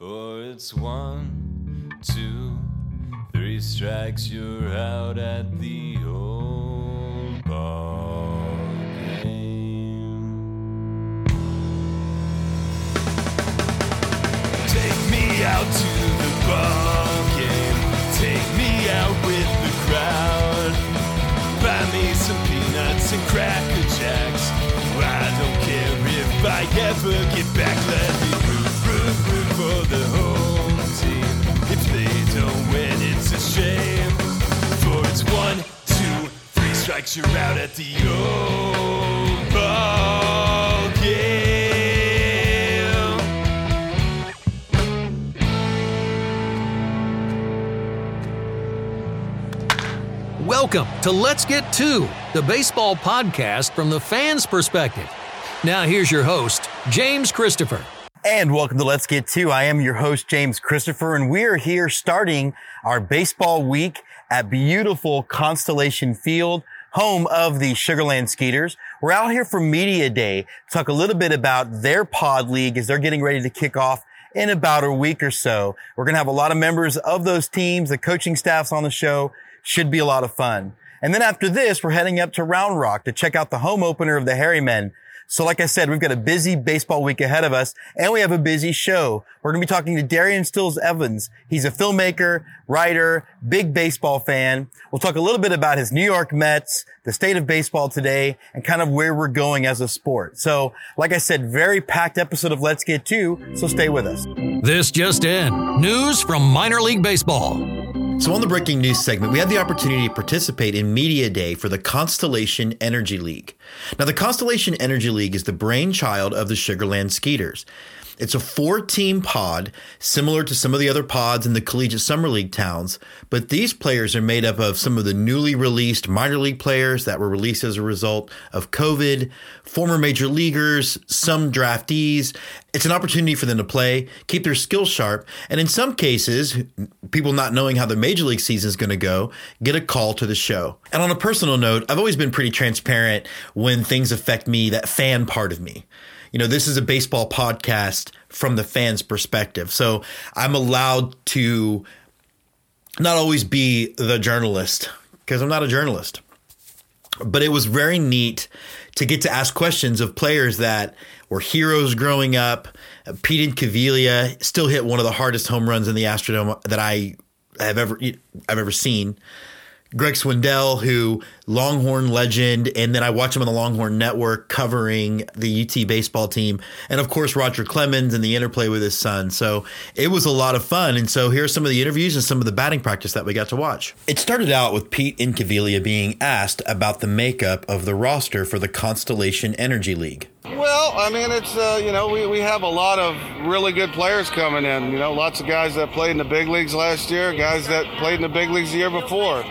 For it's 1, 2, 3 strikes, you're out at the old ball game. Take me out to the ball game. Take me out with the crowd. Buy me some peanuts and Cracker Jacks. I don't care if I ever get back. Let me root for the home team. If they don't win, it's a shame. For it's 1, 2, 3 strikes, you're out at the old ball game. Welcome to Let's Get Two, the baseball podcast from the fans' perspective. Now here's your host, James Christopher. And welcome to Let's Get Two. I am your host, James Christopher, and we are here starting our baseball week at beautiful Constellation Field, home of the Sugar Land Skeeters. We're out here for Media Day to talk a little bit about their pod league as they're getting ready to kick off in about a week or so. We're going to have a lot of members of those teams, the coaching staffs on the show. Should be a lot of fun. And then after this, we're heading up to Round Rock to check out the home opener of the Hairy Men. So like I said, we've got a busy baseball week ahead of us, and we have a busy show. We're going to be talking to Darien Sills-Evans. He's a filmmaker, writer, big baseball fan. We'll talk a little bit about his New York Mets, the state of baseball today, and kind of where we're going as a sport. So like I said, very packed episode of Let's Get Two, so stay with us. This just in, news from minor league baseball. So on the breaking news segment, we had the opportunity to participate in Media Day for the Constellation Energy League. Now, the Constellation Energy League is the brainchild of the Sugar Land Skeeters. It's a 4-team pod, similar to some of the other pods in the collegiate summer league towns, but these players are made up of some of the newly released minor league players that were released as a result of COVID, former major leaguers, some draftees. It's an opportunity for them to play, keep their skills sharp, and in some cases, people not knowing how the major league season is going to go, get a call to the show. And on a personal note, I've always been pretty transparent when things affect me, that fan part of me. You know, this is a baseball podcast from the fans' perspective. So I'm allowed to not always be the journalist because I'm not a journalist. But it was very neat to get to ask questions of players that were heroes growing up. Pete Incaviglia still hit one of the hardest home runs in the Astrodome that I have ever seen. Greg Swindell, who Longhorn legend, and then I watch him on the Longhorn Network covering the UT baseball team. And of course, Roger Clemens and the interplay with his son. So it was a lot of fun. And so here's some of the interviews and some of the batting practice that we got to watch. It started out with Pete Incaviglia being asked about the makeup of the roster for the Constellation Energy League. Well, I mean, it's, we have a lot of really good players coming in. You know, lots of guys that played in the big leagues last year, guys that played in the big leagues the year before.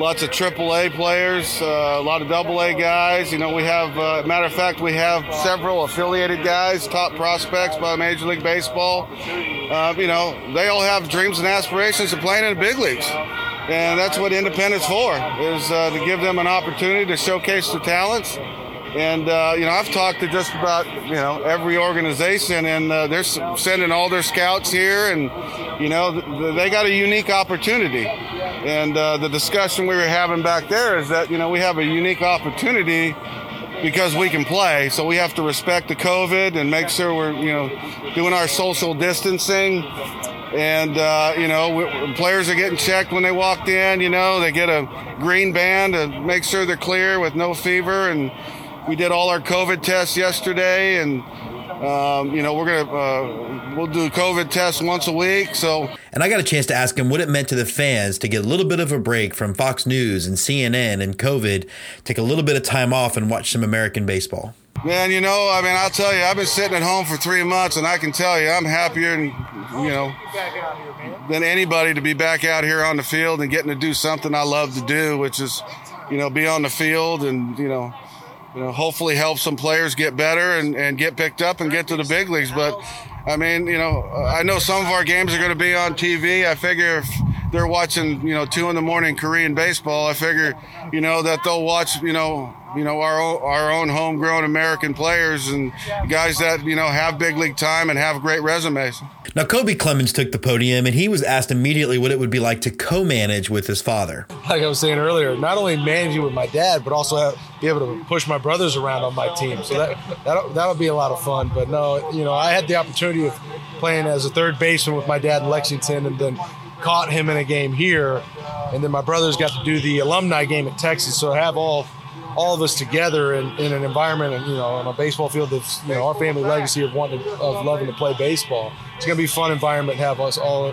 Lots of AAA players, a lot of AA guys. You know, we have, matter of fact, we have several affiliated guys, top prospects by Major League Baseball. They all have dreams and aspirations of playing in the big leagues. And that's what Independent's for, is to give them an opportunity to showcase their talents. And, I've talked to just about, every organization, and they're sending all their scouts here, and, they got a unique opportunity. And the discussion we were having back there is that, we have a unique opportunity because we can play. So we have to respect the COVID and make sure we're, doing our social distancing. And, players are getting checked when they walked in, they get a green band to make sure they're clear with no fever. And we did all our COVID tests yesterday, and, we'll do COVID tests once a week. So, and I got a chance to ask him what it meant to the fans to get a little bit of a break from Fox News and CNN and COVID, take a little bit of time off and watch some American baseball. Man, I'll tell you, I've been sitting at home for 3 months, and I can tell you I'm happier than anybody to be back out here on the field and getting to do something I love to do, which is, be on the field and, hopefully help some players get better and get picked up and get to the big leagues. But, I know some of our games are going to be on TV. I figure if they're watching, 2 in the morning Korean baseball, I figure, that they'll watch, you know, our own homegrown American players and guys that, you know, have big league time and have great resumes. Now, Koby Clemens took the podium, and he was asked immediately what it would be like to co-manage with his father. Like I was saying earlier, not only managing with my dad, but also be able to push my brothers around on my team. So that'll be a lot of fun. But no, you know, I had the opportunity of playing as a third baseman with my dad in Lexington, and then caught him in a game here, and then my brothers got to do the alumni game at Texas. So I have all of us together in an environment, and, you know, on a baseball field that's, you know, our family legacy of loving to play baseball. It's gonna be a fun environment to have us all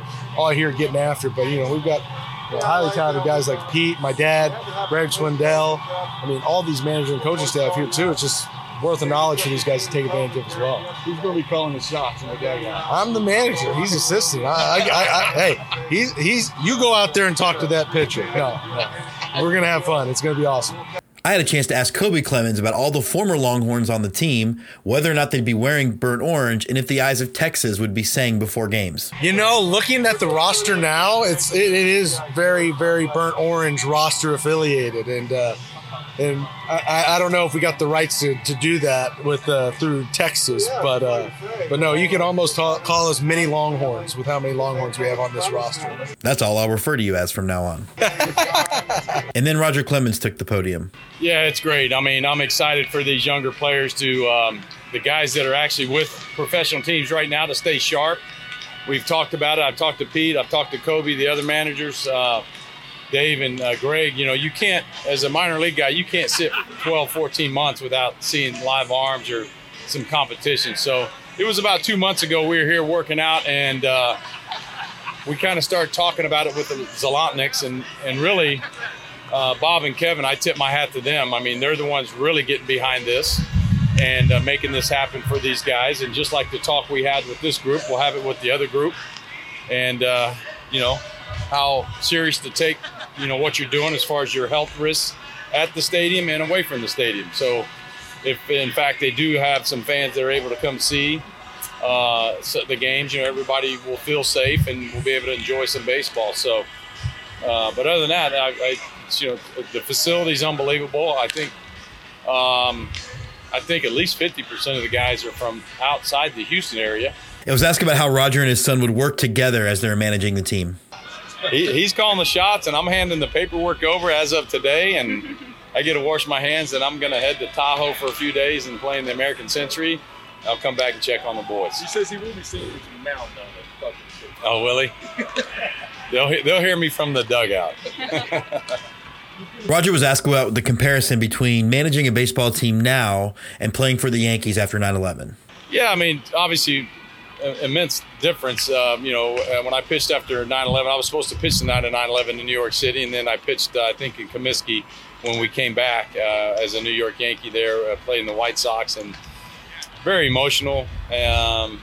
here getting after. But, you know, we've got highly talented guys like Pete, my dad, Greg Swindell. I mean, all these managers and coaching staff here too. It's just worth of knowledge for these guys to take advantage of as well. Who's going to be calling the shots in the dugout? I'm the manager. He's assistant. Hey, he's. You go out there and talk to that pitcher. No, we're going to have fun. It's going to be awesome. I had a chance to ask Koby Clemens about all the former Longhorns on the team, whether or not they'd be wearing burnt orange, and if the eyes of Texas would be saying before games. You know, looking at the roster now, it is very, very burnt orange roster affiliated, and I don't know if we got the rights to do that with through Texas, but no, you can almost call us mini Longhorns with how many Longhorns we have on this roster. That's all I'll refer to you as from now on. And then Roger Clemens took the podium. Yeah, it's great. I mean, I'm excited for these younger players to the guys that are actually with professional teams right now to stay sharp. We've talked about it. I've talked to Pete. I've talked to Koby, the other managers. Dave and Greg, you know, you can't, as a minor league guy, you can't sit 12, 14 months without seeing live arms or some competition. So it was about 2 months ago we were here working out, and we kind of started talking about it with the Zlotniks, and really Bob and Kevin, I tip my hat to them. I mean, they're the ones really getting behind this and making this happen for these guys. And just like the talk we had with this group, we'll have it with the other group. And, you know, how serious to take, you know, what you're doing as far as your health risks at the stadium and away from the stadium. So if, in fact, they do have some fans that are able to come see the games, you know, everybody will feel safe and will be able to enjoy some baseball. So, but other than that, you know, the facility's unbelievable. I think at least 50% of the guys are from outside the Houston area. I was asking about how Roger and his son would work together as they're managing the team. He's calling the shots, and I'm handing the paperwork over as of today, and I get to wash my hands, and I'm going to head to Tahoe for a few days and play in the American Century. I'll come back and check on the boys. He says he will be seen with the mound on the fucking shit. Oh, will he? They'll hear me from the dugout. Roger was asked about the comparison between managing a baseball team now and playing for the Yankees after 9/11. Yeah, I mean, obviously – immense difference. You know, when I pitched after 9/11, I was supposed to pitch the night of 9/11 in New York City, and then I pitched, I think, in Comiskey when we came back as a New York Yankee there, playing the White Sox, and very emotional. You know,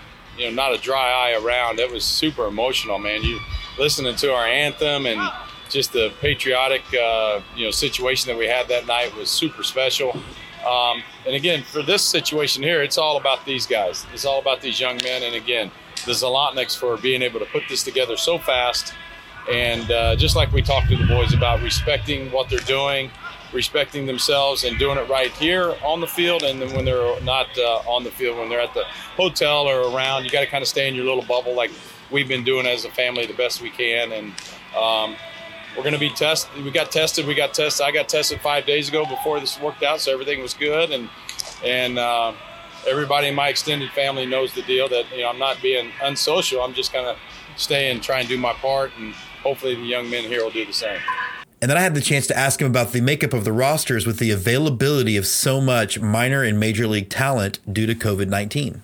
not a dry eye around. It was super emotional, man. You listening to our anthem and just the patriotic, you know, situation that we had that night was super special. And again, for this situation here, it's all about these guys. It's all about these young men. And again, the Zlotniks for being able to put this together so fast. And just like we talked to the boys about respecting what they're doing, respecting themselves, and doing it right here on the field. And then when they're not on the field, when they're at the hotel or around, you got to kind of stay in your little bubble like we've been doing as a family the best we can. And we're going to be tested. We got tested. I got tested 5 days ago before this worked out, so everything was good. And everybody in my extended family knows the deal that, you know, I'm not being unsocial. I'm just going to stay and try and do my part, and hopefully the young men here will do the same. And then I had the chance to ask him about the makeup of the rosters with the availability of so much minor and major league talent due to COVID-19.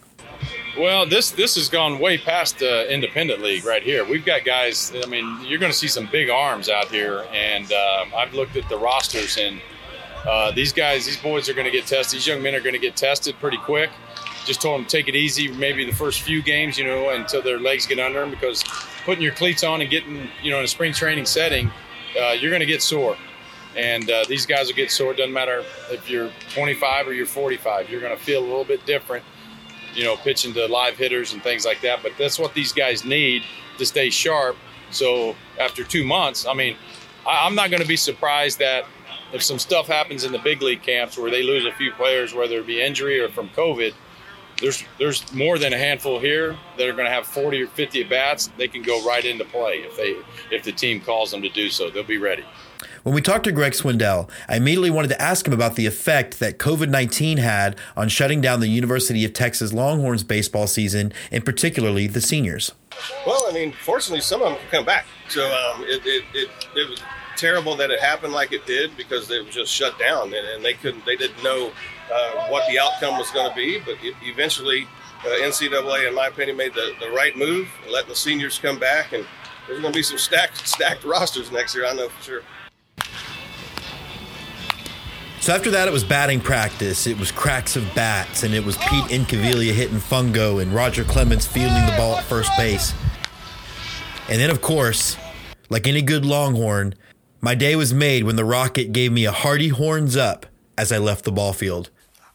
Well, this has gone way past the independent league right here. We've got guys, I mean, you're going to see some big arms out here. And I've looked at the rosters, and these boys are going to get tested. These young men are going to get tested pretty quick. Just told them take it easy maybe the first few games, you know, until their legs get under them, because putting your cleats on and getting, you know, in a spring training setting, you're going to get sore. And these guys will get sore. It doesn't matter if you're 25 or you're 45. You're going to feel a little bit different, you know, pitching to live hitters and things like that. But that's what these guys need to stay sharp. So after 2 months, I mean, I'm not going to be surprised that if some stuff happens in the big league camps where they lose a few players, whether it be injury or from COVID, there's more than a handful here that are going to have 40 or 50 at-bats. They can go right into play if the team calls them to do so. They'll be ready. When we talked to Greg Swindell, I immediately wanted to ask him about the effect that COVID-19 had on shutting down the University of Texas Longhorns baseball season, and particularly the seniors. Well, I mean, fortunately, some of them can come back. So it was terrible that it happened like it did, because they were just shut down and they didn't know what the outcome was going to be. But eventually, NCAA, in my opinion, made the right move, letting the seniors come back, and there's going to be some stacked rosters next year, I know for sure. So after that, it was batting practice, it was cracks of bats, and it was Pete Incaviglia hitting fungo and Roger Clemens fielding the ball at first base. And then, of course, like any good Longhorn, my day was made when the Rocket gave me a hearty horns up as I left the ball field.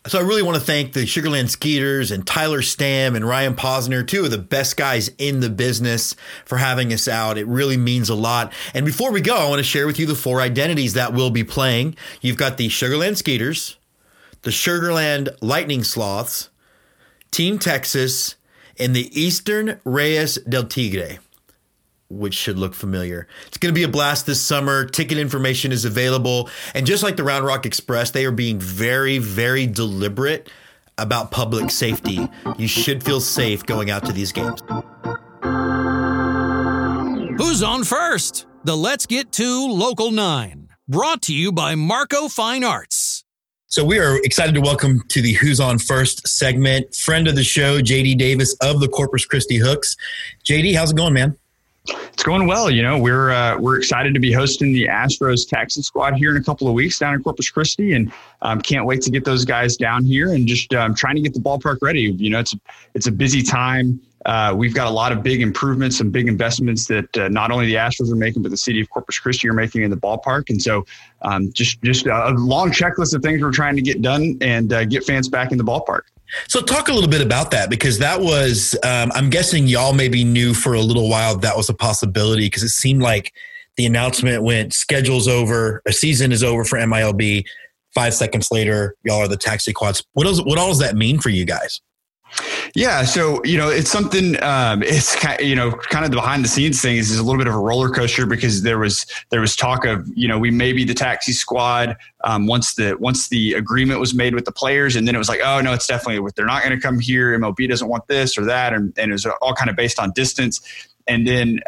So I really want to thank the Sugar Land Skeeters and Tyler Stamm and Ryan Posner, two of the best guys in the business, for having us out. It really means a lot. And before we go, I want to share with you the four identities that will be playing. You've got the Sugar Land Skeeters, the Sugar Land Lightning Sloths, Team Texas, and the Eastern Reyes del Tigre, which should look familiar. It's going to be a blast this summer. Ticket information is available. And just like the Round Rock Express, they are being very, very deliberate about public safety. You should feel safe going out to these games. Who's on first? The Let's Get Two Local 9. Brought to you by Marco Fine Arts. So we are excited to welcome to the Who's On First segment, friend of the show, JD Davis of the Corpus Christi Hooks. JD, how's it going, man? It's going well. You know, we're excited to be hosting the Astros Texas squad here in a couple of weeks down in Corpus Christi, and can't wait to get those guys down here and just trying to get the ballpark ready. You know, it's a busy time. We've got a lot of big improvements and big investments that not only the Astros are making, but the city of Corpus Christi are making in the ballpark. And so just a long checklist of things we're trying to get done and get fans back in the ballpark. So talk a little bit about that, because that was, I'm guessing y'all maybe knew for a little while that was a possibility, because it seemed like the announcement went, schedule's over, a season is over for MILB. 5 seconds later, y'all are the taxi quads. What all does that mean for you guys? Yeah. So, you know, it's something, it's kind of the behind the scenes thing is a little bit of a roller coaster, because there was talk of, you know, we may be the taxi squad once the agreement was made with the players. And then it was like, oh no, it's definitely, they're not going to come here. MLB doesn't want this or that. And it was all kind of based on distance. And then,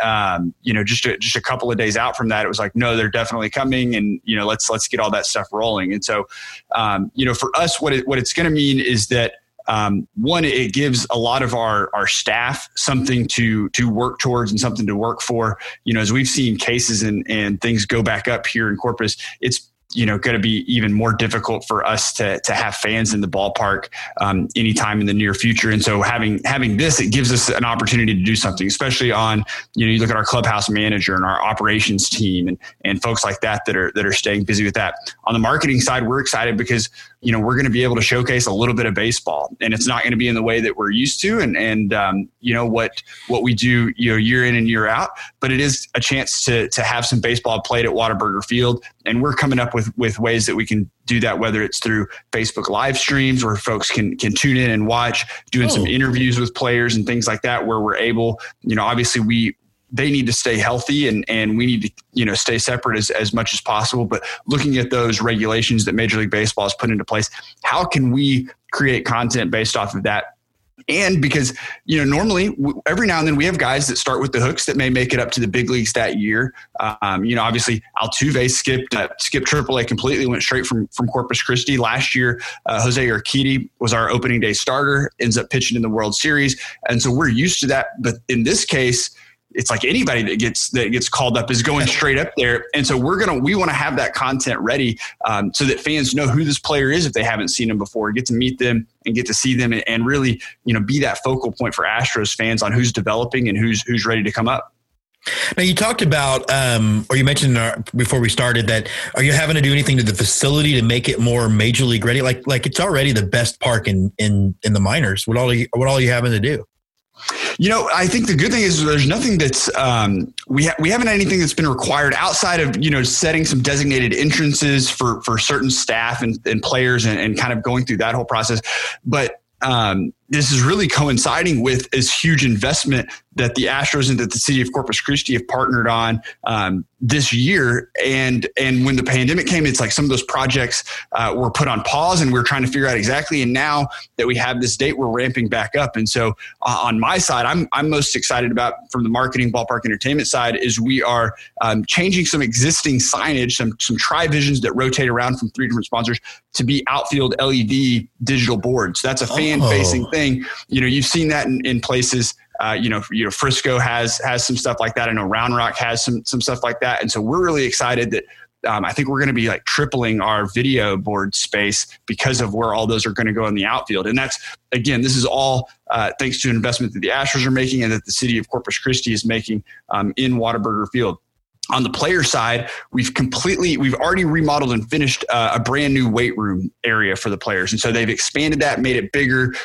you know, just a couple of days out from that, it was like, no, they're definitely coming, and, you know, let's get all that stuff rolling. And so, you know, for us, what it's going to mean is that, one, it gives a lot of our staff something to work towards and something to work for. You know, as we've seen cases and things go back up here in Corpus, it's, you know, going to be even more difficult for us to have fans in the ballpark anytime in the near future. And so having this, it gives us an opportunity to do something, especially on, you know, you look at our clubhouse manager and our operations team and folks like that are staying busy with that. On the marketing side, we're excited because, you know, we're going to be able to showcase a little bit of baseball, and it's not going to be in the way that we're used to. And you know, what we do, you know, year in and year out, but it is a chance to have some baseball played at Whataburger Field. And we're coming up with ways that we can do that, whether it's through Facebook live streams where folks can tune in and watch, doing some interviews with players and things like that, where we're able, you know, obviously they need to stay healthy and we need to, you know, stay separate as much as possible. But looking at those regulations that Major League Baseball has put into place, how can we create content based off of that? And because, you know, normally every now and then we have guys that start with the Hooks that may make it up to the big leagues that year. You know, obviously Altuve skipped AAA completely, went straight from Corpus Christi last year. Jose Urquidy was our opening day starter, ends up pitching in the World Series. And so we're used to that. But in this case, it's like anybody that gets called up is going straight up there. And so we want to have that content ready so that fans know who this player is if they haven't seen him before, get to meet them and get to see them and really, you know, be that focal point for Astros fans on who's developing and who's ready to come up. Now you talked about, or you mentioned before we started that, are you having to do anything to the facility to make it more major league ready? Like it's already the best park in the minors. What all are you having to do? You know, I think the good thing is there's nothing that's we haven't had anything that's been required outside of, you know, setting some designated entrances for certain staff and players and kind of going through that whole process. But this is really coinciding with this huge investment that the Astros and that the city of Corpus Christi have partnered on this year. And when the pandemic came, it's like some of those projects were put on pause and we're trying to figure out exactly. And now that we have this date, we're ramping back up. And so on my side, I'm most excited about from the marketing ballpark entertainment side is we are changing some existing signage, some tri-visions that rotate around from three different sponsors to be outfield LED digital boards. That's a fan-facing thing. You know, you've seen that in places, you know, Frisco has some stuff like that. I know Round Rock has some stuff like that. And so we're really excited that I think we're going to be like tripling our video board space because of where all those are going to go in the outfield. And that's, again, this is all thanks to an investment that the Astros are making and that the city of Corpus Christi is making in Whataburger Field. On the player side, we've already remodeled and finished a brand new weight room area for the players. And so they've expanded that, made it bigger,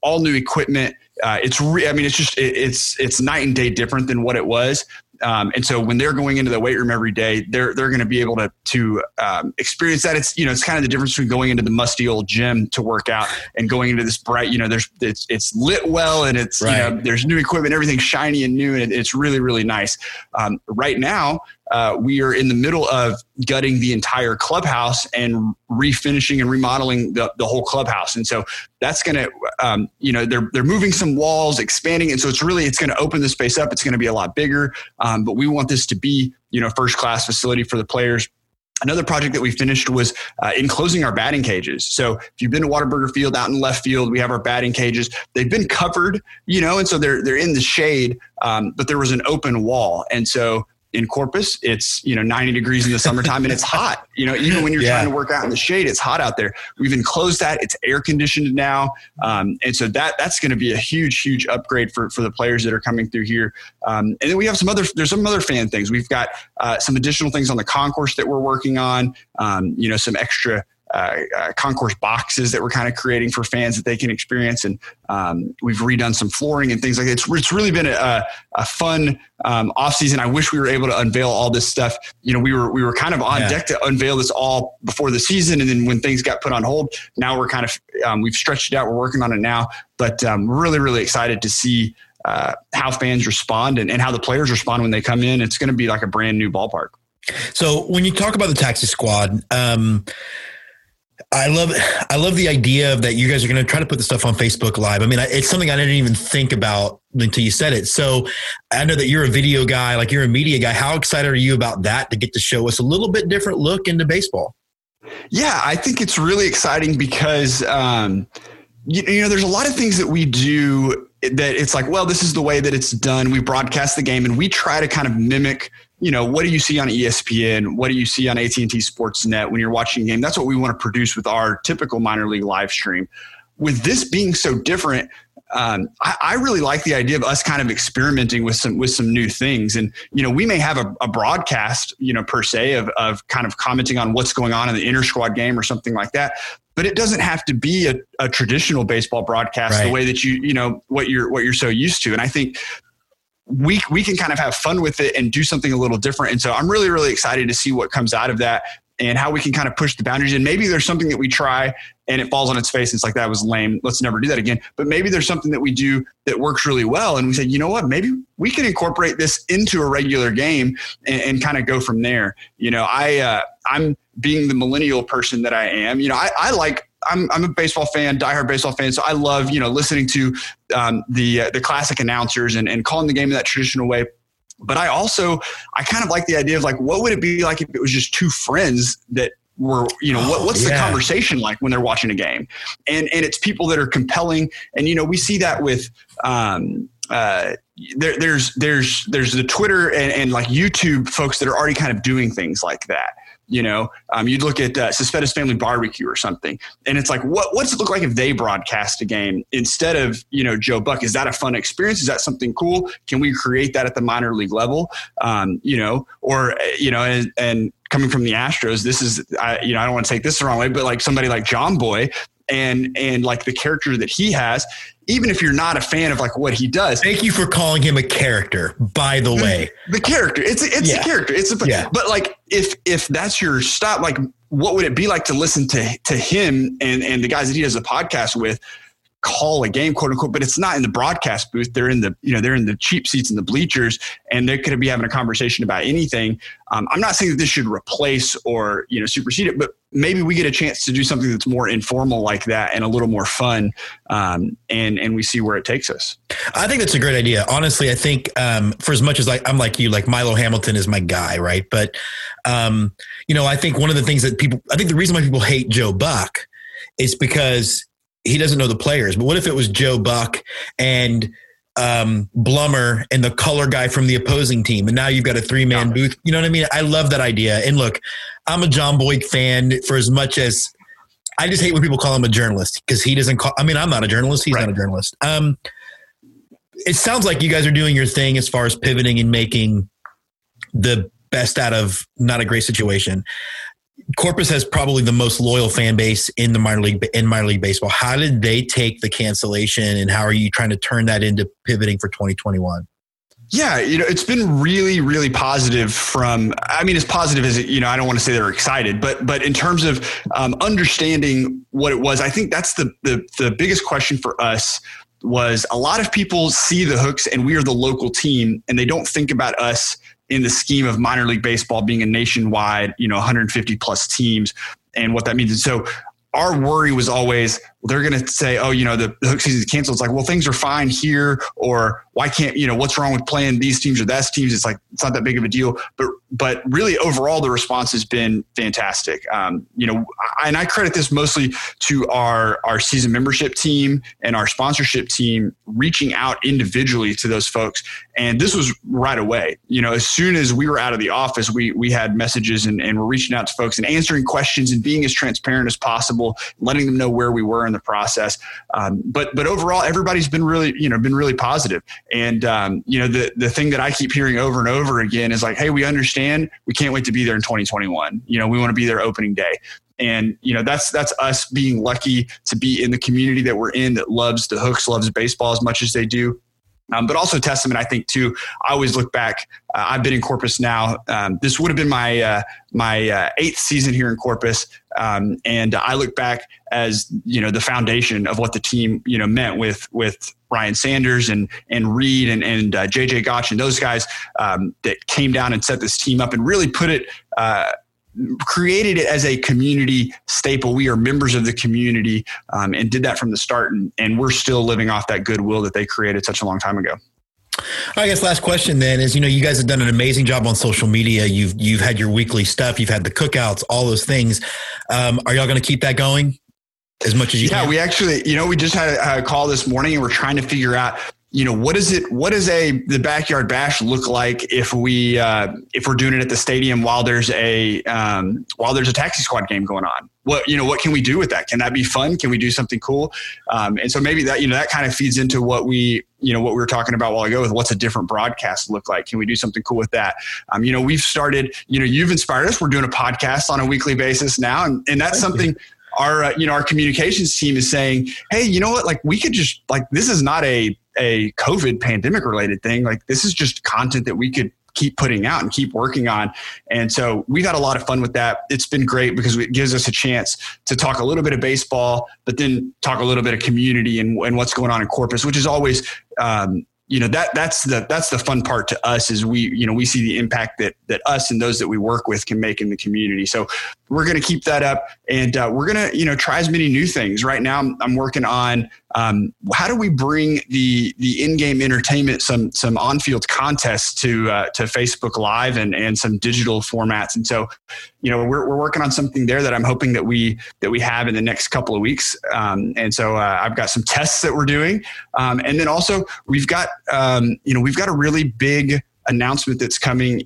all new equipment. It's night and day different than what it was. And so when they're going into the weight room every day, they're going to be able to experience that. It's, you know, it's kind of the difference between going into the musty old gym to work out and going into this bright, you know, it's lit well and it's, right. You know, there's new equipment, everything's shiny and new and it's really, really nice. Right now, we are in the middle of gutting the entire clubhouse and refinishing and remodeling the whole clubhouse. And so that's going to, they're moving some walls, expanding. And so it's going to open the space up. It's going to be a lot bigger. But we want this to be, you know, first-class facility for the players. Another project that we finished was enclosing our batting cages. So if you've been to Whataburger Field out in left field, we have our batting cages. They've been covered, you know, and so they're in the shade, but there was an open wall. And so in Corpus, it's, you know, 90 degrees in the summertime and it's hot, you know, even when you're trying to work out in the shade, it's hot out there. We've enclosed that. It's air conditioned now. And so that's going to be a huge, huge upgrade for the players that are coming through here. And then we have there's some other fan things. We've got some additional things on the concourse that we're working on, you know, some extra concourse boxes that we're kind of creating for fans that they can experience. And we've redone some flooring and things like that. It's really been a fun off season. I wish we were able to unveil all this stuff. You know, we were kind of on deck to unveil this all before the season. And then when things got put on hold, now we're kind of, we've stretched it out. We're working on it now, but we're really, really excited to see how fans respond and how the players respond when they come in. It's going to be like a brand new ballpark. So when you talk about the taxi squad, I love the idea of that you guys are going to try to put the stuff on Facebook Live. I mean, it's something I didn't even think about until you said it. So I know that you're a video guy, like you're a media guy. How excited are you about that to get to show us a little bit different look into baseball? Yeah, I think it's really exciting because, you know, there's a lot of things that we do that it's like, well, this is the way that it's done. We broadcast the game and we try to kind of mimic, you know, what do you see on ESPN? What do you see on AT&T Sportsnet when you're watching a game? That's what we want to produce with our typical minor league live stream. With this being so different, I really like the idea of us kind of experimenting with some new things. And, you know, we may have a broadcast, you know, per se of kind of commenting on what's going on in the inter-squad game or something like that. But it doesn't have to be a traditional baseball broadcast right. The way that you know, what you're so used to. And I think we can kind of have fun with it and do something a little different. And so I'm really, really excited to see what comes out of that and how we can kind of push the boundaries. And maybe there's something that we try and it falls on its face. And it's like, that was lame. Let's never do that again. But maybe there's something that we do that works really well. And we say, you know what, maybe we can incorporate this into a regular game and kind of go from there. You know, I'm being the millennial person that I am, you know, I'm a baseball fan, diehard baseball fan. So I love, you know, listening to the classic announcers and calling the game in that traditional way. But I kind of like the idea of like, what would it be like if it was just two friends that were, you know, what's the conversation like when they're watching a game? And it's people that are compelling. And, you know, we see that with, there's the Twitter and like YouTube folks that are already kind of doing things like that. You know, you'd look at Suspetti's Family Barbecue or something, and it's like, what's it look like if they broadcast a game instead of, you know, Joe Buck? Is that a fun experience? Is that something cool? Can we create that at the minor league level? You know, or, you know, and coming from the Astros, this is, you know, I don't want to take this the wrong way, but like somebody like John Boy and like the character that he has, even if you're not a fan of like what he does. Thank you for calling him a character, by the way. The character. It's a character. But like if that's your stop, like what would it be like to listen to him and the guys that he does a podcast with call a game, quote unquote, but it's not in the broadcast booth. They're in the, you know, they're in the cheap seats in the bleachers, and they could be having a conversation about anything. I'm not saying that this should replace or, you know, supersede it, but maybe we get a chance to do something that's more informal like that and a little more fun. And we see where it takes us. I think that's a great idea. Honestly, I think for as much as I'm like you, like Milo Hamilton is my guy. Right. But you know, I think one of the things that the reason why people hate Joe Buck is because he doesn't know the players. But what if it was Joe Buck and Blummer and the color guy from the opposing team? And now you've got a 3-man booth. You know what I mean? I love that idea. And look, I'm a John Boyd fan for as much as I just hate when people call him a journalist, because he doesn't call, I mean, I'm not a journalist. He's not a journalist. It sounds like you guys are doing your thing as far as pivoting and making the best out of not a great situation. Corpus has probably the most loyal fan base in the minor league baseball. How did they take the cancellation, and how are you trying to turn that into pivoting for 2021? Yeah, you know, it's been really, really positive from, I mean, as positive as, you know, I don't want to say they're excited, but in terms of understanding what it was, I think that's the biggest question for us. Was a lot of people see the hooks and we are the local team, and they don't think about us in the scheme of minor league baseball being a nationwide, you know, 150 plus teams and what that means. And so our worry was always, they're going to say, oh, you know, the hook season is canceled. It's like, well, things are fine here, or why can't, you know, what's wrong with playing these teams or that teams? It's like, it's not that big of a deal, but really overall, the response has been fantastic. You know, and I credit this mostly to our season membership team and our sponsorship team reaching out individually to those folks. And this was right away. You know, as soon as we were out of the office, we had messages and we're reaching out to folks and answering questions and being as transparent as possible, letting them know where we were in the process. But overall, everybody's been really, you know, positive. And, you know, the thing that I keep hearing over and over again is like, hey, we understand, we can't wait to be there in 2021. You know, we want to be there opening day. And, you know, that's us being lucky to be in the community that we're in, that loves the hooks, loves baseball as much as they do. But also testament, I think, too. I always look back. I've been in Corpus now. This would have been my 8th season here in Corpus, and I look back as, you know, the foundation of what the team, you know, meant with Ryan Sanders and Reed and JJ Gotch and those guys that came down and set this team up and really put it. Created it as a community staple. We are members of the community, and did that from the start. And we're still living off that goodwill that they created such a long time ago. I guess last question then is, you know, you guys have done an amazing job on social media. You've had your weekly stuff. You've had the cookouts, all those things. Are y'all going to keep that going as much as you can? Yeah, we actually, you know, we just had a call this morning and we're trying to figure out, you know, what does the backyard bash look like if we're doing it at the stadium while there's a taxi squad game going on? What can we do with that? Can that be fun? Can we do something cool? And so maybe that, you know, that kind of feeds into what we were talking about a while ago with what's a different broadcast look like. Can we do something cool with that? You know, we've started, you know, you've inspired us. We're doing a podcast on a weekly basis now. And that's something our, you know, our communications team is saying, hey, you know what, like we could just like, this is not a COVID pandemic related thing. Like this is just content that we could keep putting out and keep working on. And so we've had a lot of fun with that. It's been great because it gives us a chance to talk a little bit of baseball, but then talk a little bit of community and what's going on in Corpus, which is always, you know, that's the fun part to us is we, you know, we see the impact that us and those that we work with can make in the community. So we're going to keep that up, and we're going to, you know, try as many new things. Right now I'm working on how do we bring the in-game entertainment, some on-field contests to Facebook Live and some digital formats. And so, you know, we're working on something there that I'm hoping that we have in the next couple of weeks. And so I've got some tests that we're doing. And then also we've got, you know, we've got a really big announcement that's coming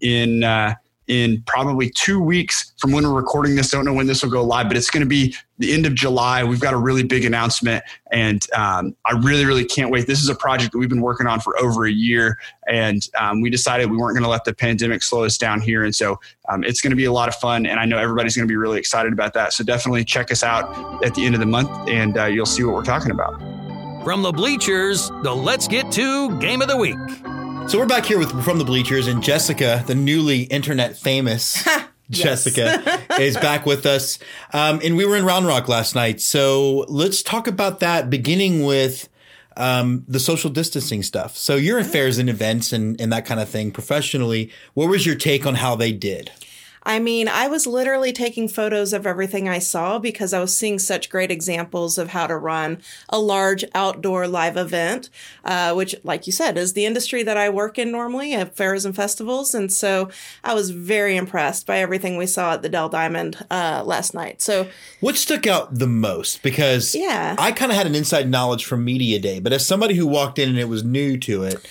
in probably 2 weeks from when we're recording this. Don't know when this will go live, but it's going to be the end of July. We've got a really big announcement, and I really, really can't wait. This is a project that we've been working on for over a year, and we decided we weren't going to let the pandemic slow us down here. And so it's going to be a lot of fun, and I know everybody's going to be really excited about that. So definitely check us out at the end of the month, and you'll see what we're talking about. From the Bleachers, the Let's Get Two Game of the Week. So we're back here with From the Bleachers, and Jessica, the newly internet famous Jessica, is back with us. And we were in Round Rock last night. So let's talk about that, beginning with the social distancing stuff. So you're in fairs and events and that kind of thing professionally. What was your take on how they did? I mean, I was literally taking photos of everything I saw because I was seeing such great examples of how to run a large outdoor live event, which, like you said, is the industry that I work in normally at fairs and festivals. And so I was very impressed by everything we saw at the Dell Diamond last night. So what stuck out the most? Because I kind of had an inside knowledge from Media Day, but as somebody who walked in and it was new to it.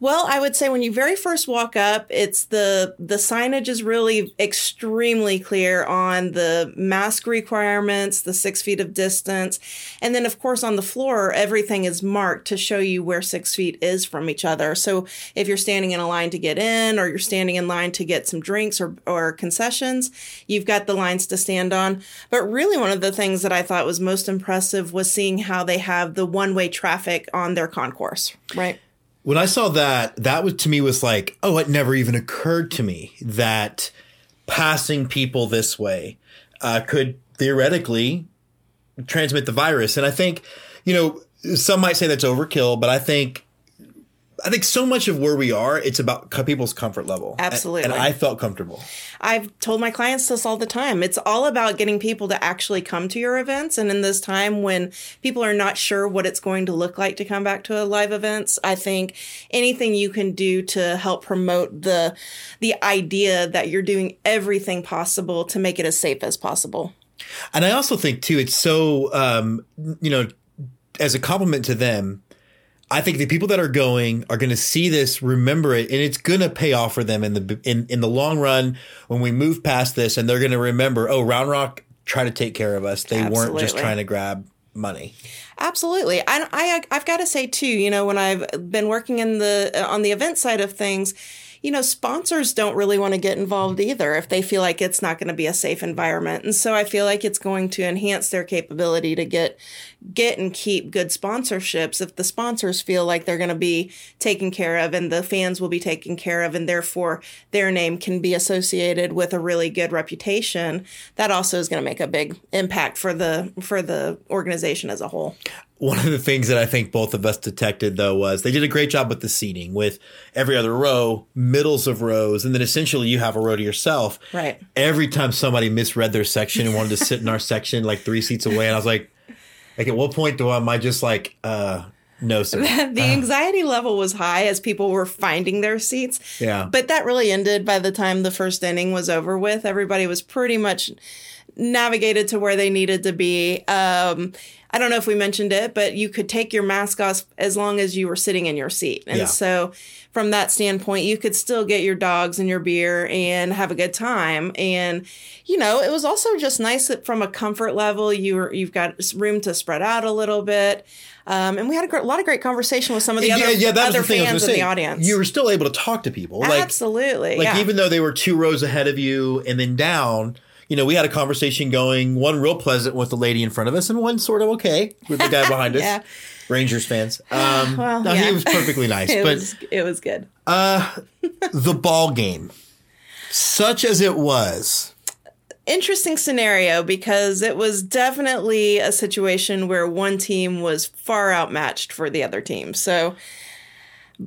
Well, I would say when you very first walk up, it's the signage is really extremely clear on the mask requirements, the 6 feet of distance. And then, of course, on the floor, everything is marked to show you where 6 feet is from each other. So if you're standing in a line to get in, or you're standing in line to get some drinks or concessions, you've got the lines to stand on. But really, one of the things that I thought was most impressive was seeing how they have the one-way traffic on their concourse, right? When I saw that, that was, to me, was like, oh, it never even occurred to me that passing people this way could theoretically transmit the virus. And I think, you know, some might say that's overkill, but I think so much of where we are, it's about people's comfort level. Absolutely. And I felt comfortable. I've told my clients this all the time. It's all about getting people to actually come to your events. And in this time when people are not sure what it's going to look like to come back to a live events, I think anything you can do to help promote the idea that you're doing everything possible to make it as safe as possible. And I also think, too, it's so, you know, as a compliment to them, I think the people that are going are going to see this, remember it, and it's going to pay off for them in the long run when we move past this, and they're going to remember, oh, Round Rock tried to take care of us. They weren't just trying to grab money. Absolutely. And I've got to say, too, you know, when I've been working on the event side of things, you know, sponsors don't really want to get involved either if they feel like it's not going to be a safe environment. And so I feel like it's going to enhance their capability to get and keep good sponsorships if the sponsors feel like they're going to be taken care of and the fans will be taken care of, and therefore their name can be associated with a really good reputation. That also is going to make a big impact for the organization as a whole. One of the things that I think both of us detected, though, was they did a great job with the seating, with every other row, middles of rows, and then essentially you have a row to yourself. Right. Every time somebody misread their section and wanted to sit in our section like 3 seats away, and I was like at what point am I just like, no, sir. The anxiety level was high as people were finding their seats. Yeah. But that really ended by the time the first inning was over with. Everybody was pretty much navigated to where they needed to be. I don't know if we mentioned it, but you could take your mask off as long as you were sitting in your seat. And so from that standpoint, you could still get your dogs and your beer and have a good time. And, you know, it was also just nice that from a comfort level, you've got room to spread out a little bit. And we had a lot of great conversation with some of the other fans in the audience. You were still able to talk to people. Absolutely. Even though they were 2 rows ahead of you and then down, you know, we had a conversation going, one real pleasant with the lady in front of us and one sort of okay with the guy behind us, Rangers fans. He was perfectly nice. It was good. The ball game, such as it was. Interesting scenario, because it was definitely a situation where one team was far outmatched for the other team. So,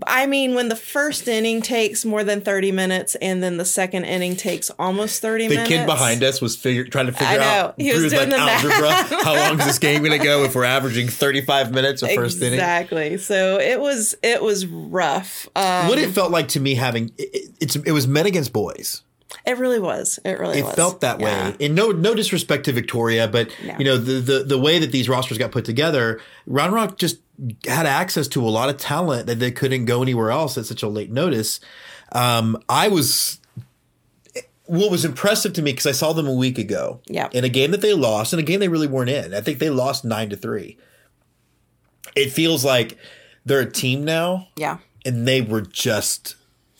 I mean, when the first inning takes more than 30 minutes and then the second inning takes almost 30 minutes. The kid behind us was trying to figure out, he was doing like algebra, how long is this game going to go if we're averaging 35 minutes of first inning? Exactly. So it was rough. What it felt like to me it was men against boys. It really was. It felt that way. And no disrespect to Victoria, but you know, the way that these rosters got put together, Round Rock just had access to a lot of talent that they couldn't go anywhere else at such a late notice. What was impressive to me, because I saw them a week ago in a game that they lost, in a game they really weren't in. I think they lost 9-3. It feels like they're a team now. Yeah. And they were just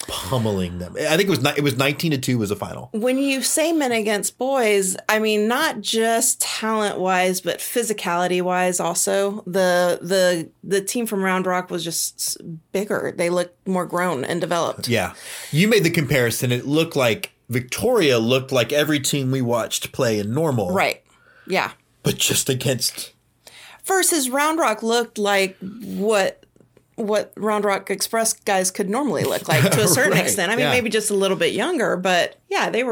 pummeling them. I think it was 19-2 was the final. When you say men against boys, I mean not just talent wise, but physicality wise also. The team from Round Rock was just bigger. They looked more grown and developed. Yeah, you made the comparison. It looked like Victoria looked like every team we watched play in normal, right? Yeah, but just against versus Round Rock looked like what Round Rock Express guys could normally look like to a certain right. extent. I mean, yeah. maybe just a little bit younger, but yeah, they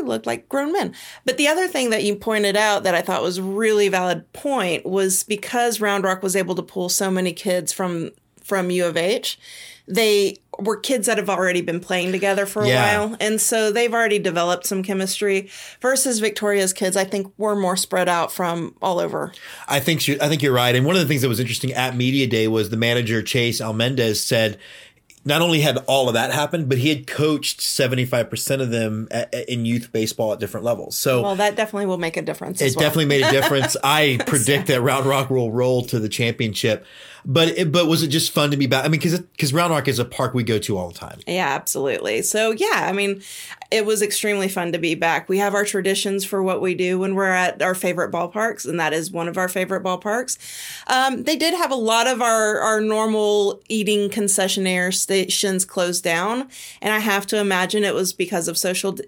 looked like grown men. But the other thing that you pointed out that I thought was a really valid point was because Round Rock was able to pull so many kids from U of H, they were kids that have already been playing together for a yeah. while. And so they've already developed some chemistry versus Victoria's kids, I think, were more spread out from all over. I think you're right. And one of the things that was interesting at Media Day was the manager, Chase Almendez, said not only had all of that happened, but he had coached 75% of them in youth baseball at different levels. So, well, that definitely will make a difference. It definitely made a difference. I predict that Round Rock will roll to the championship. But was it just fun to be back? I mean, because Round Rock is a park we go to all the time. Yeah, absolutely. So, yeah, I mean, it was extremely fun to be back. We have our traditions for what we do when we're at our favorite ballparks, and that is one of our favorite ballparks. They did have a lot of our normal eating concessionaire stations closed down, and I have to imagine it was because of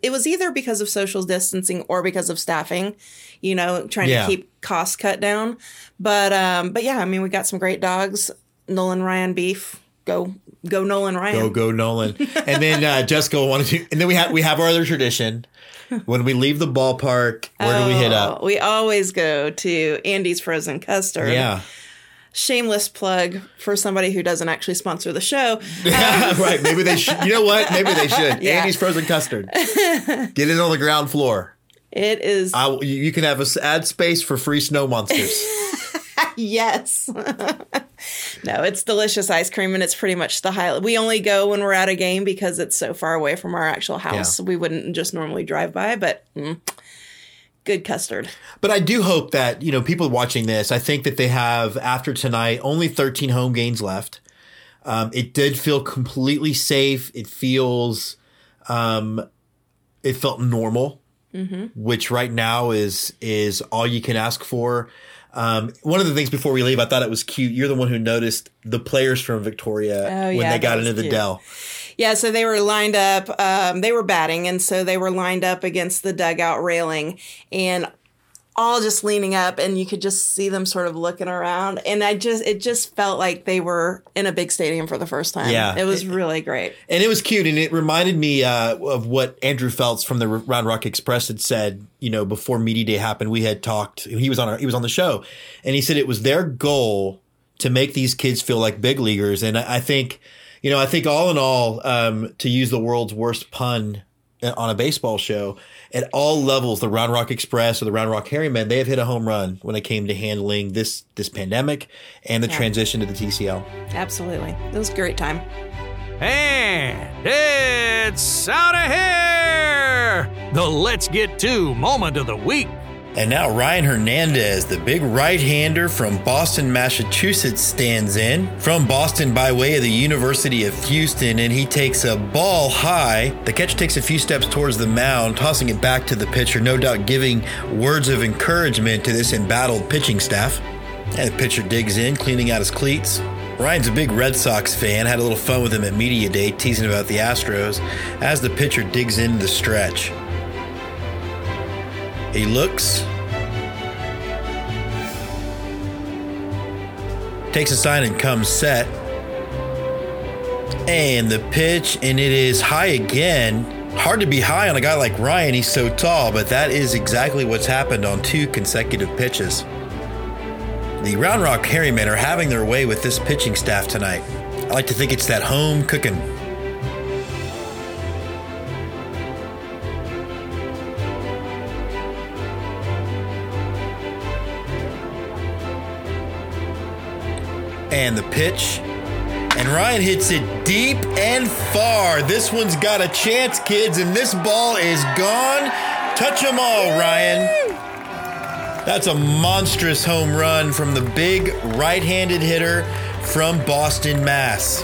either because of social distancing or because of staffing, you know, trying yeah. to keep costs cut down. But yeah, I mean, we got some great dogs. Nolan Ryan beef. Go Nolan Ryan. Go Nolan. And then Jessica wanted to. And then we have our other tradition. When we leave the ballpark, where do we hit up? We always go to Andy's Frozen Custard. Yeah. Shameless plug for somebody who doesn't actually sponsor the show. Yeah, right. Maybe they should. You know what? Maybe they should. Yeah. Andy's Frozen Custard. Get it on the ground floor. It is. You can have an ad space for free snow monsters. Yes. No, it's delicious ice cream, and it's pretty much the highlight. We only go when we're at a game because it's so far away from our actual house. Yeah. We wouldn't just normally drive by, but good custard. But I do hope that, you know, people watching this, I think that they have, after tonight, only 13 home games left. It did feel completely safe. It felt normal. Mm-hmm. Which right now is all you can ask for. One of the things before we leave, I thought it was cute. You're the one who noticed the players from Victoria when they got into the Dell. Yeah, so they were lined up. They were batting, and so they were lined up against the dugout railing and all just leaning up, and you could just see them sort of looking around. And it just felt like they were in a big stadium for the first time. Yeah. It was really great. And it was cute. And it reminded me of what Andrew Phelps from the Round Rock Express had said, you know, before Media Day happened. We had talked, and he was on the show, and he said it was their goal to make these kids feel like big leaguers. And I think all in all, to use the world's worst pun on a baseball show, at all levels, the Round Rock Express or the Round Rock Harrymen, they have hit a home run when it came to handling this pandemic and the transition to the TCL. Absolutely. It was a great time. And it's out of here! The Let's Get Two moment of the week. And now Ryan Hernandez, the big right-hander from Boston, Massachusetts, stands in from Boston by way of the University of Houston, and he takes a ball high. The catcher takes a few steps towards the mound, tossing it back to the pitcher, no doubt giving words of encouragement to this embattled pitching staff. And the pitcher digs in, cleaning out his cleats. Ryan's a big Red Sox fan, had a little fun with him at Media Day, teasing about the Astros, as the pitcher digs into the stretch. He looks, takes a sign and comes set, and the pitch, and it is high again. Hard to be high on a guy like Ryan, he's so tall, but that is exactly what's happened on two consecutive pitches. The Round Rock Harrymen are having their way with this pitching staff tonight. I like to think it's that home cooking. And the pitch. And Ryan hits it deep and far. This one's got a chance, kids, and this ball is gone. Touch them all, Ryan. That's a monstrous home run from the big right-handed hitter from Boston, Mass.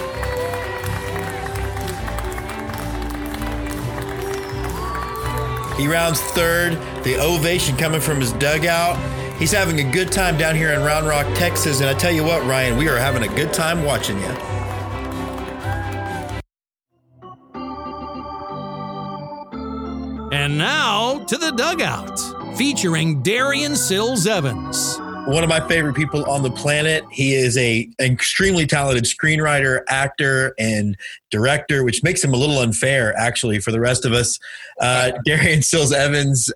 He rounds third, the ovation coming from his dugout. He's having a good time down here in Round Rock, Texas. And I tell you what, Ryan, we are having a good time watching you. And now to the dugout, featuring Darien Sills-Evans. One of my favorite people on the planet. He is an extremely talented screenwriter, actor, and director, which makes him a little unfair, actually, for the rest of us. Darien Sills-Evans,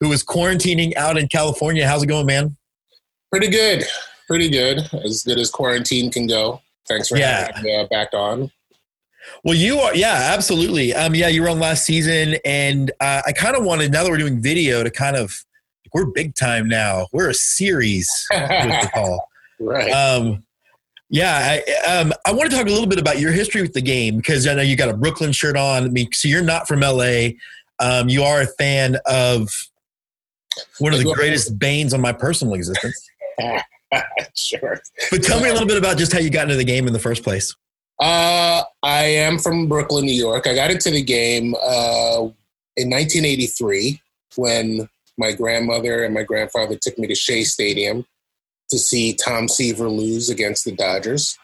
who was quarantining out in California. How's it going, man? Pretty good. As good as quarantine can go. Thanks for having me back on. Well, you are. Yeah, absolutely. You were on last season, and I kind of wanted, now that we're doing video, to kind of, we're big time now. We're a series with the call. Right. I want to talk a little bit about your history with the game, because I know you got a Brooklyn shirt on. I mean, so you're not from LA. You are a fan of one of the greatest banes on my personal existence. Sure. But tell me a little bit about just how you got into the game in the first place. I am from Brooklyn, New York. I got into the game in 1983 when my grandmother and my grandfather took me to Shea Stadium to see Tom Seaver lose against the Dodgers.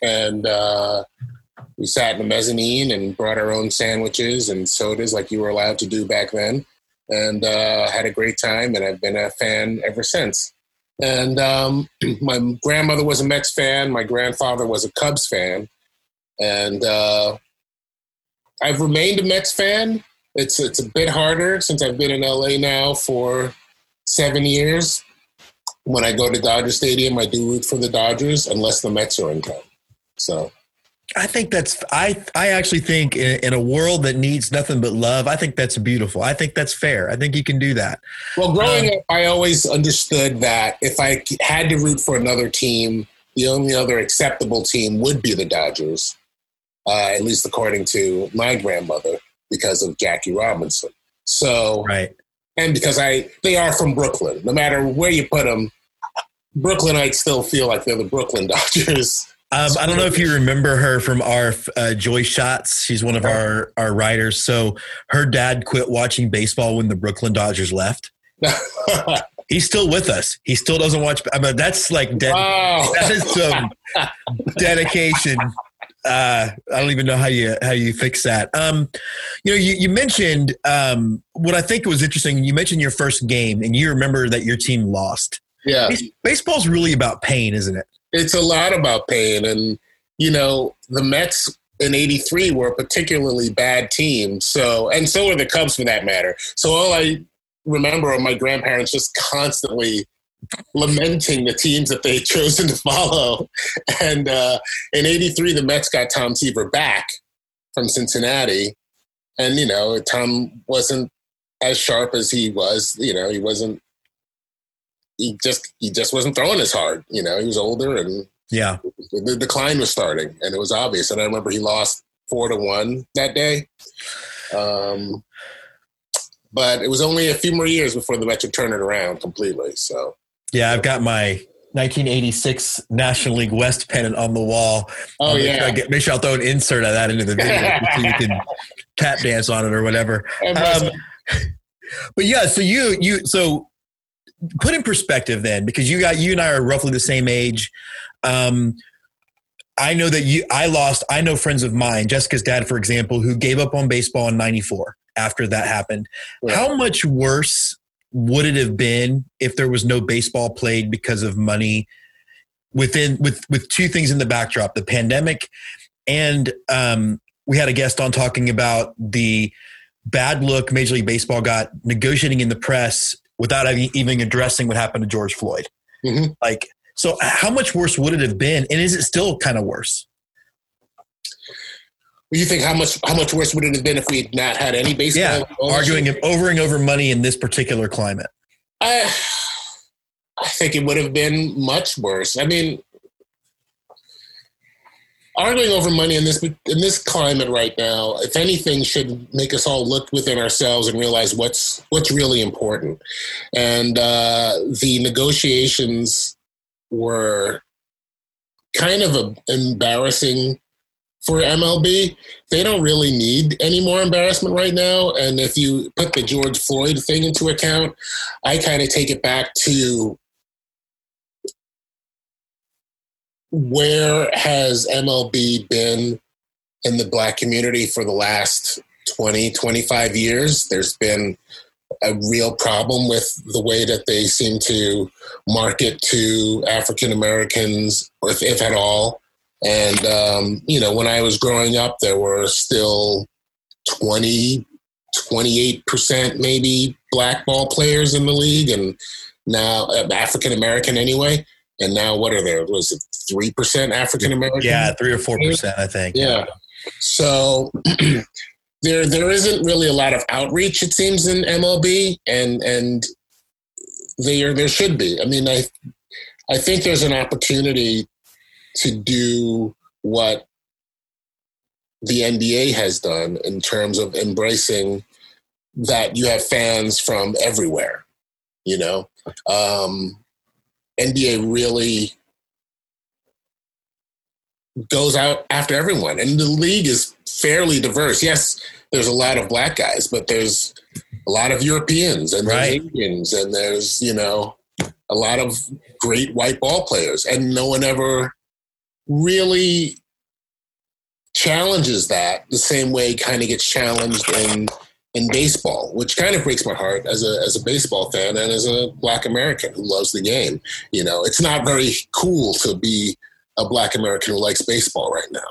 And we sat in the mezzanine and brought our own sandwiches and sodas like you were allowed to do back then. And had a great time, and I've been a fan ever since. And my grandmother was a Mets fan. My grandfather was a Cubs fan. And I've remained a Mets fan. It's a bit harder since I've been in LA now for 7 years. When I go to Dodger Stadium, I do root for the Dodgers unless the Mets are in town. So I think that's I actually think in a world that needs nothing but love, I think that's beautiful. I think that's fair. I think you can do that. Well, growing up, I always understood that if I had to root for another team, the only other acceptable team would be the Dodgers, at least according to my grandmother, because of Jackie Robinson. So, right. And because they are from Brooklyn. No matter where you put them, Brooklynites still feel like they're the Brooklyn Dodgers. I don't know if you remember her from our Joy Shots. She's one of our writers. So her dad quit watching baseball when the Brooklyn Dodgers left. He's still with us. He still doesn't watch. I mean, that's like that is some dedication. I don't even know how you fix that. You mentioned what I think was interesting. You mentioned your first game, and you remember that your team lost. Yeah, baseball's really about pain, isn't it? It's a lot about pain, and the Mets in '83 were a particularly bad team. So, and so were the Cubs for that matter. So all I remember are my grandparents just constantly lamenting the teams that they had chosen to follow. And in 83, the Mets got Tom Seaver back from Cincinnati. And, Tom wasn't as sharp as he was. He just wasn't throwing as hard. He was older, and the decline was starting, and it was obvious. And I remember he lost 4-1 that day. But it was only a few more years before the Mets would turn it around completely. So. Yeah, I've got my 1986 National League West pennant on the wall. Oh, yeah. Make sure I'll throw an insert of that into the video so you can tap dance on it or whatever. But yeah, so so put in perspective then, because you and I are roughly the same age. I know that I know friends of mine, Jessica's dad, for example, who gave up on baseball in 94 after that happened. Yeah. How much worse would it have been if there was no baseball played because of money with two things in the backdrop, the pandemic, and we had a guest on talking about the bad look Major League Baseball got negotiating in the press without even addressing what happened to George Floyd. Mm-hmm. So how much worse would it have been? And is it still kind of worse? You think how much worse would it have been if we had not had any baseball? Yeah, arguing over money in this particular climate. I think it would have been much worse. I mean, arguing over money in this climate right now, if anything, should make us all look within ourselves and realize what's really important. And the negotiations were kind of embarrassing for MLB, they don't really need any more embarrassment right now. And if you put the George Floyd thing into account, I kind of take it back to where has MLB been in the black community for the last 20, 25 years. There's been a real problem with the way that they seem to market to African Americans, if at all. And, you know, when I was growing up, there were still 20, 28% maybe black ball players in the league, and now African American anyway. And now what are there? Was it 3% African American? Yeah, 3 or 4%, I think. Yeah. So there isn't really a lot of outreach, it seems, in MLB, and there should be. I mean, I think there's an opportunity to do what the NBA has done in terms of embracing that you have fans from everywhere, you know? NBA really goes out after everyone. And the league is fairly diverse. Yes, there's a lot of black guys, but there's a lot of Europeans and right. Asians, and there's, you know, a lot of great white ball players. And no one ever really challenges that the same way kind of gets challenged in baseball, which kind of breaks my heart as a baseball fan and as a black American who loves the game. You know, it's not very cool to be a black American who likes baseball right now.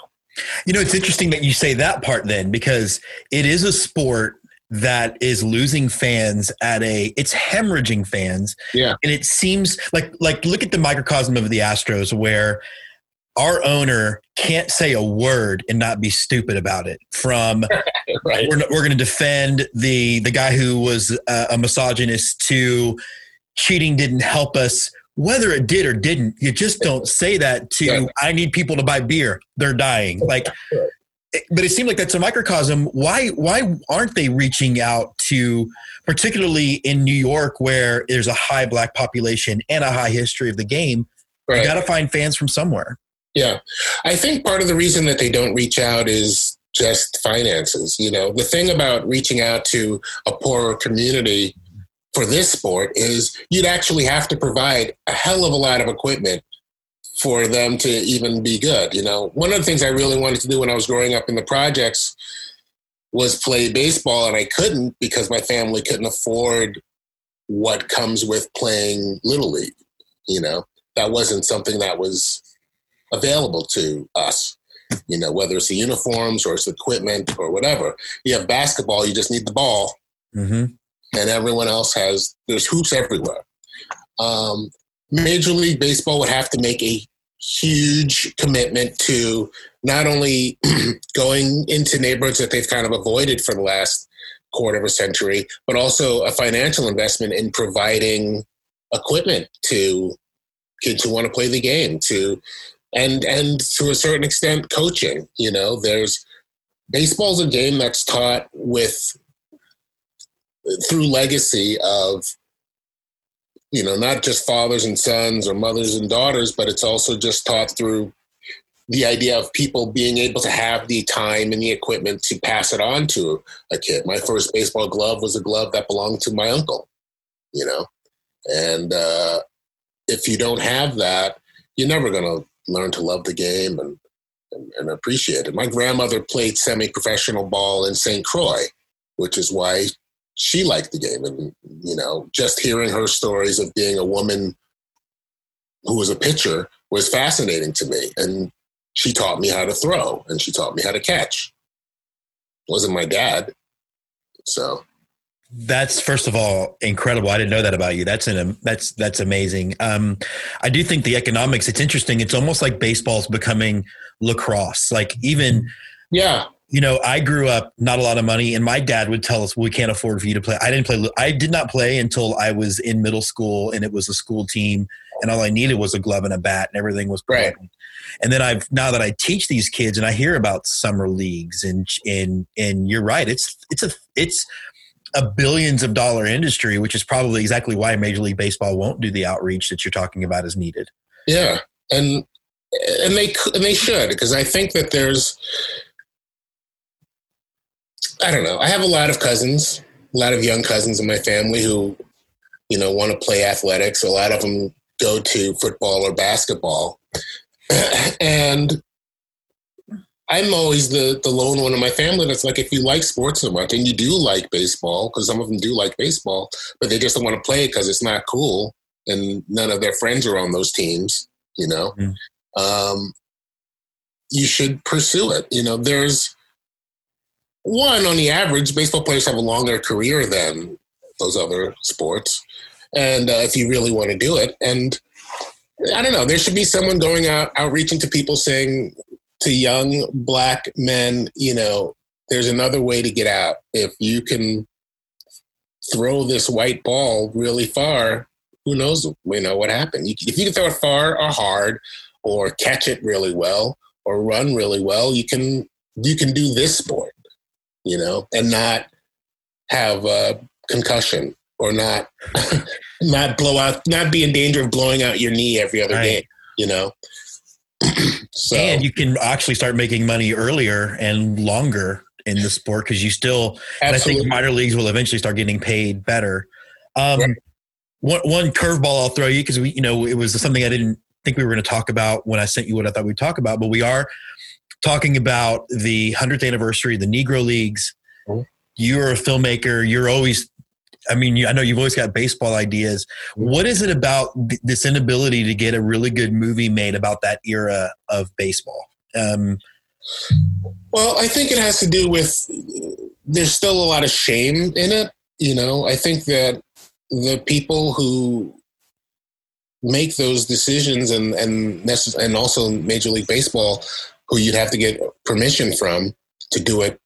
You know, it's interesting that you say that part then, because it is a sport that is losing fans it's hemorrhaging fans. Yeah. And it seems like look at the microcosm of the Astros, where our owner can't say a word and not be stupid about it. From right. we're going to defend the guy who was a misogynist to cheating didn't help us. Whether it did or didn't, you just don't say that to, yeah. I need people to buy beer. They're dying. Like, but it seemed like that's a microcosm. Why aren't they reaching out to, particularly in New York, where there's a high black population and a high history of the game? Right. You got to find fans from somewhere. Yeah. I think part of the reason that they don't reach out is just finances. You know, the thing about reaching out to a poorer community for this sport is you'd actually have to provide a hell of a lot of equipment for them to even be good. You know, one of the things I really wanted to do when I was growing up in the projects was play baseball, and I couldn't because my family couldn't afford what comes with playing Little League. You know, that wasn't something that was available to us, you know, whether it's the uniforms or it's equipment or whatever. You have basketball, you just need the ball. Mm-hmm. And everyone else there's hoops everywhere. Major League Baseball would have to make a huge commitment to not only going into neighborhoods that they've kind of avoided for the last quarter of a century, but also a financial investment in providing equipment to kids who want to play the game, and to a certain extent, coaching. You know, baseball's a game that's taught through legacy of, you know, not just fathers and sons or mothers and daughters, but it's also just taught through the idea of people being able to have the time and the equipment to pass it on to a kid. My first baseball glove was a glove that belonged to my uncle, you know, and if you don't have that, you're never going to learn to love the game and appreciate it. My grandmother played semi-professional ball in St. Croix, which is why she liked the game. And, you know, just hearing her stories of being a woman who was a pitcher was fascinating to me. And she taught me how to throw, and she taught me how to catch. It wasn't my dad. So that's, first of all, incredible. I didn't know that about you. That's amazing. I do think the economics, it's interesting. It's almost like baseball's becoming lacrosse. Like, even, yeah, you know, I grew up not a lot of money, and my dad would tell us, well, we can't afford for you to play. I did not play until I was in middle school, and it was a school team, and all I needed was a glove and a bat, and everything was perfect. Right. And then now that I teach these kids, and I hear about summer leagues, and you're right, it's a billions of dollar industry, which is probably exactly why Major League Baseball won't do the outreach that you're talking about is needed. Yeah. And and they should, because I think that there's, I don't know. I have a lot of cousins, a lot of young cousins in my family who, you know, want to play athletics. A lot of them go to football or basketball. And I'm always the lone one in my family that's like, if you like sports so much and you do like baseball, because some of them do like baseball, but they just don't want to play it because it's not cool and none of their friends are on those teams, you know, you should pursue it. You know, there's one, on the average, baseball players have a longer career than those other sports. And if you really want to do it, and I don't know, there should be someone going out, outreaching to people, saying to young black men, you know, there's another way to get out. If you can throw this white ball really far, who knows, you know, what happened. If you can throw it far or hard or catch it really well or run really well, you can do this sport, you know, and not have a concussion or not blow out, not be in danger of blowing out your knee every other game, you know? So, and you can actually start making money earlier and longer in the sport, because you still, and I think minor leagues will eventually start getting paid better. Right. One curveball I'll throw you, because we, you know, it was something I didn't think we were going to talk about when I sent you what I thought we'd talk about, but we are talking about the 100th anniversary of the Negro Leagues. Mm-hmm. You're a filmmaker. You're always, I mean, I know you've always got baseball ideas. What is it about this inability to get a really good movie made about that era of baseball? Well, I think it has to do with, there's still a lot of shame in it. You know, I think that the people who make those decisions and also Major League Baseball, who you'd have to get permission from to do it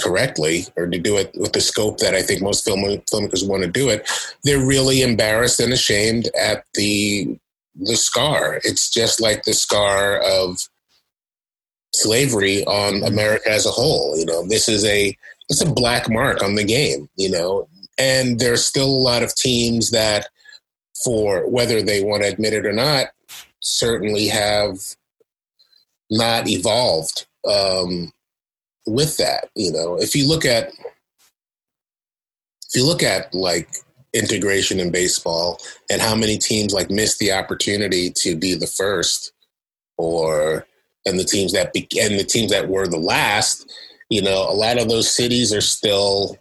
correctly, or to do it with the scope that I think most filmmakers want to do it, they're really embarrassed and ashamed at the scar. It's just like the scar of slavery on America as a whole. You know, this is it's a black mark on the game, you know, and there's still a lot of teams that, for whether they want to admit it or not, certainly have not evolved with that. You know, if you look at like integration in baseball and how many teams like miss the opportunity to be the first, and the teams that were the last, you know, a lot of those cities are still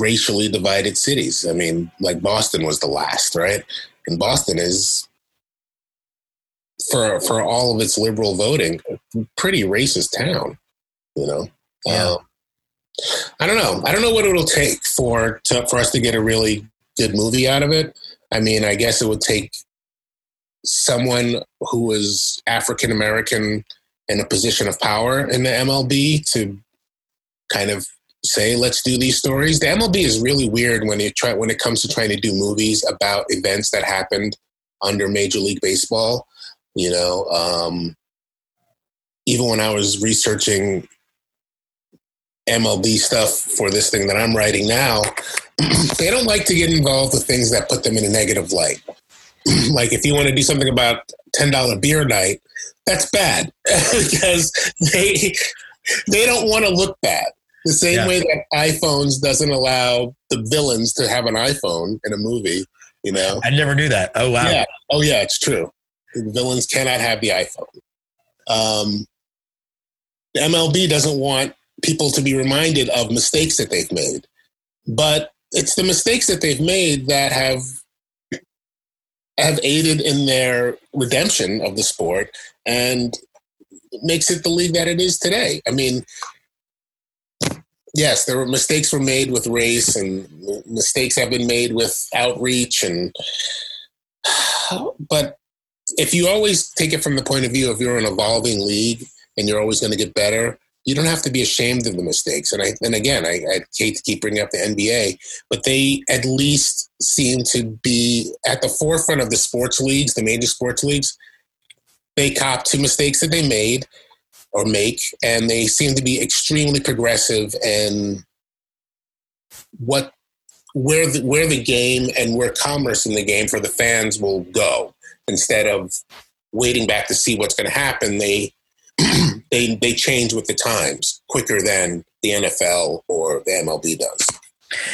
racially divided cities. I mean, like Boston was the last, right? And Boston is, for all of its liberal voting, a pretty racist town, you know? Yeah. I don't know. I don't know what it'll take for us to get a really good movie out of it. I mean, I guess it would take someone who was African-American in a position of power in the MLB to kind of say, let's do these stories. The MLB is really weird when it comes to trying to do movies about events that happened under Major League Baseball. You know, even when I was researching MLB stuff for this thing that I'm writing now, they don't like to get involved with things that put them in a negative light. Like if you want to do something about $10 beer night, that's bad because they don't want to look bad. The same way that iPhones doesn't allow the villains to have an iPhone in a movie, you know. I never knew that. Oh, wow. Yeah. Oh, yeah, it's true. The villains cannot have the iPhone. The MLB doesn't want people to be reminded of mistakes that they've made. But it's the mistakes that they've made that have aided in their redemption of the sport and makes it the league that it is today. I mean, yes, there were mistakes were made with race, and mistakes have been made with outreach, but if you always take it from the point of view of you're an evolving league and you're always going to get better, you don't have to be ashamed of the mistakes. And again, I hate to keep bringing up the NBA, but they at least seem to be at the forefront of the sports leagues, the major sports leagues. They cop to mistakes that they made or make, and they seem to be extremely progressive in where the game and where commerce in the game for the fans will go, instead of waiting back to see what's going to happen, they change with the times quicker than the NFL or the MLB does.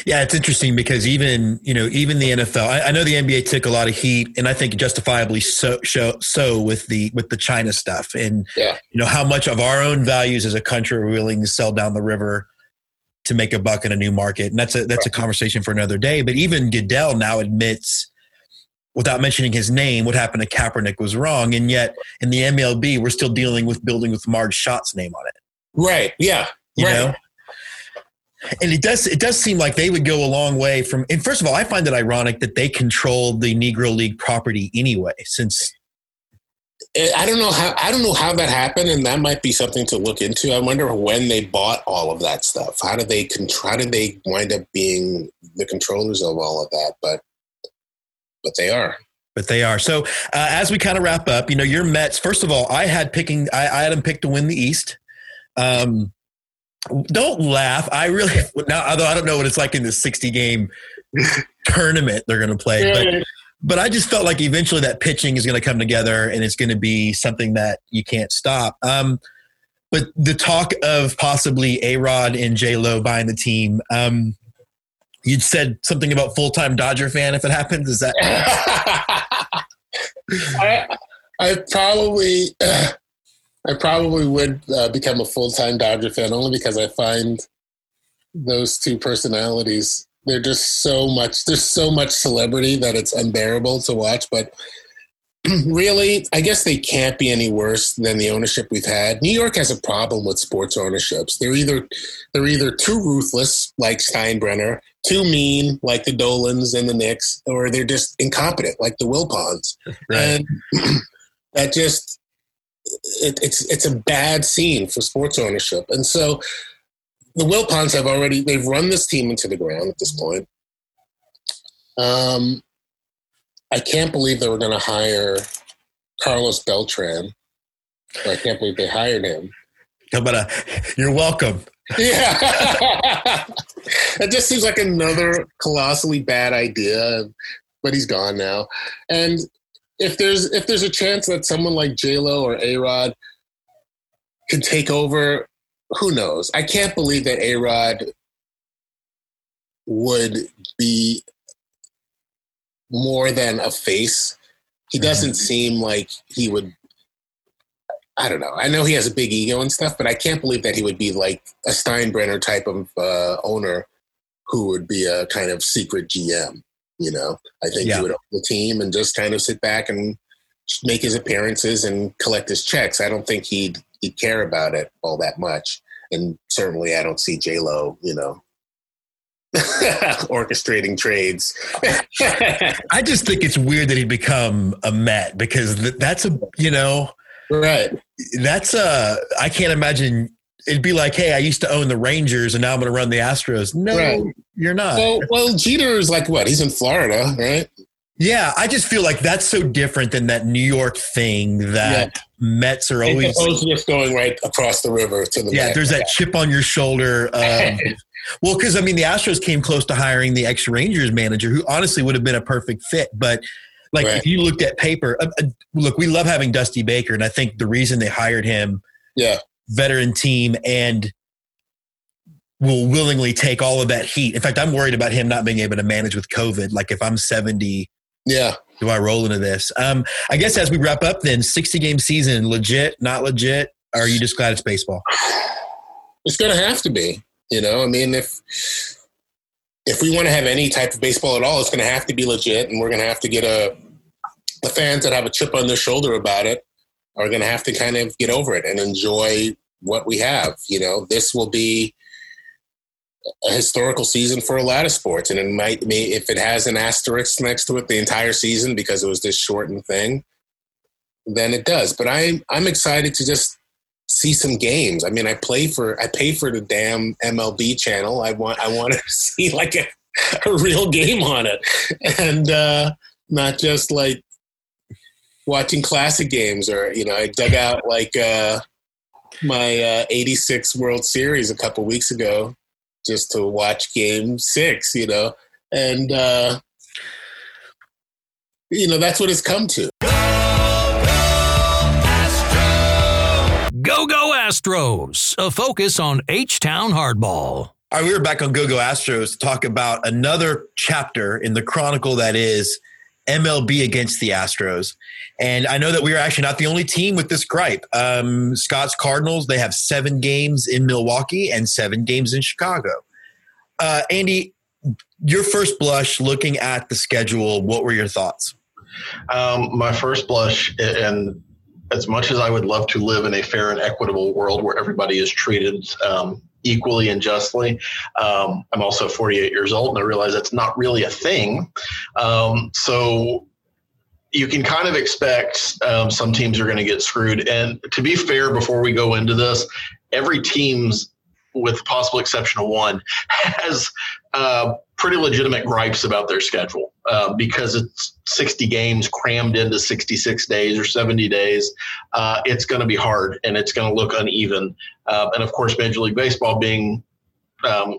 Yeah, it's interesting because even the NFL, I know the NBA took a lot of heat, and I think justifiably so with the China stuff, and how much of our own values as a country are willing to sell down the river to make a buck in a new market. And that's a conversation for another day. But even Goodell now admits, without mentioning his name, what happened to Kaepernick was wrong. And yet in the MLB, we're still dealing with building with Marge Schott's name on it. Right. Yeah. You know? And it does seem like they would go a long way from, and first of all, I find it ironic that they controlled the Negro League property anyway, since I don't know how that happened, and that might be something to look into. I wonder when they bought all of that stuff. How did they wind up being the controllers of all of that? But they are. But they are. So as we kind of wrap up, your Mets. First of all, I had them picked to win the East. Don't laugh. Although I don't know what it's like in the 60-game tournament they're going to play, but I just felt like eventually that pitching is going to come together and it's going to be something that you can't stop. But the talk of possibly A-Rod and J-Lo buying the team, you'd said something about full-time Dodger fan if it happens. Is that? I probably would become a full-time Dodger fan only because I find those two personalities, there's so much celebrity that it's unbearable to watch. But really, I guess they can't be any worse than the ownership we've had. New York has a problem with sports ownerships. They're either too ruthless, like Steinbrenner, too mean, like the Dolans and the Knicks, or they're just incompetent, like the Wilpons. Right. And that just... It's a bad scene for sports ownership. And so the Wilpons have they've run this team into the ground at this point. I can't believe they were going to hire Carlos Beltran. I can't believe they hired him. You're welcome. Yeah. It just seems like another colossally bad idea, but he's gone now. And if there's a chance that someone like J-Lo or A-Rod can take over, who knows? I can't believe that A-Rod would be more than a face. He doesn't seem like he would. I don't know. I know he has a big ego and stuff, but I can't believe that he would be like a Steinbrenner type of owner who would be a kind of secret GM. I think he would own the team and just kind of sit back and make his appearances and collect his checks. I don't think he'd care about it all that much. And certainly I don't see J-Lo, orchestrating trades. I just think it's weird that he'd become a Met because I can't imagine. It'd be like, hey, I used to own the Rangers and now I'm going to run the Astros. No, You're not. Well, Jeter is like what? He's in Florida, right? Yeah, I just feel like that's so different than that New York thing that Mets are always... It's just going right across the river to the Mets. There's that chip on your shoulder. Well, because, the Astros came close to hiring the ex-Rangers manager who honestly would have been a perfect fit, but... If you looked at paper... look, we love having Dusty Baker, and I think the reason they hired him... Yeah. Veteran team and will willingly take all of that heat. In fact, I'm worried about him not being able to manage with COVID. Like if I'm 70, do I roll into this? I guess as we wrap up then, 60-game season, legit, not legit, or are you just glad it's baseball? It's going to have to be, if we want to have any type of baseball at all, it's going to have to be legit, and we're going to have to get the fans that have a chip on their shoulder about it are going to have to kind of get over it and enjoy what we have. This will be a historical season for a lot of sports, and it might be, if it has an asterisk next to it the entire season because it was this shortened thing, then it does. But I'm excited to just see some games. I pay for the damn MLB channel. I want to see like a real game on it, and not just like watching classic games, or I dug out like my '86 World Series a couple weeks ago just to watch Game 6, and that's what it's come to. Go, go! Go Astros, a focus on H-Town hardball. All right, we were back on Go Astros to talk about another chapter in the chronicle that is MLB against the Astros. And I know that we are actually not the only team with this gripe. Scott's Cardinals, they have 7 games in Milwaukee and 7 games in Chicago. Andy, your first blush looking at the schedule, what were your thoughts? My first blush, and as much as I would love to live in a fair and equitable world where everybody is treated equally and justly, I'm also 48 years old, and I realize that's not really a thing. So you can kind of expect some teams are going to get screwed. And to be fair, before we go into this, every team's, with possible exception of one, has pretty legitimate gripes about their schedule because it's 60 games crammed into 66 days or 70 days. It's going to be hard and it's going to look uneven. And of course, Major League Baseball, being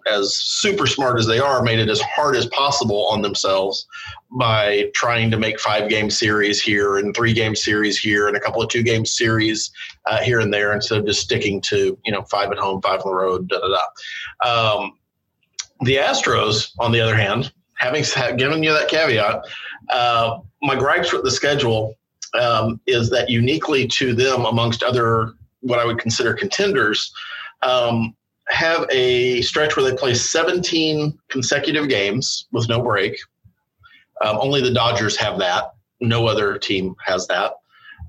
as super smart as they are, made it as hard as possible on themselves by trying to make 5-game series here and 3-game series here and a couple of 2-game series here and there, instead of just sticking to, 5 at home, 5 on the road, The Astros, on the other hand, having given you that caveat, my gripes with the schedule is that uniquely to them, amongst other what I would consider contenders, have a stretch where they play 17 consecutive games with no break. Only the Dodgers have that. No other team has that.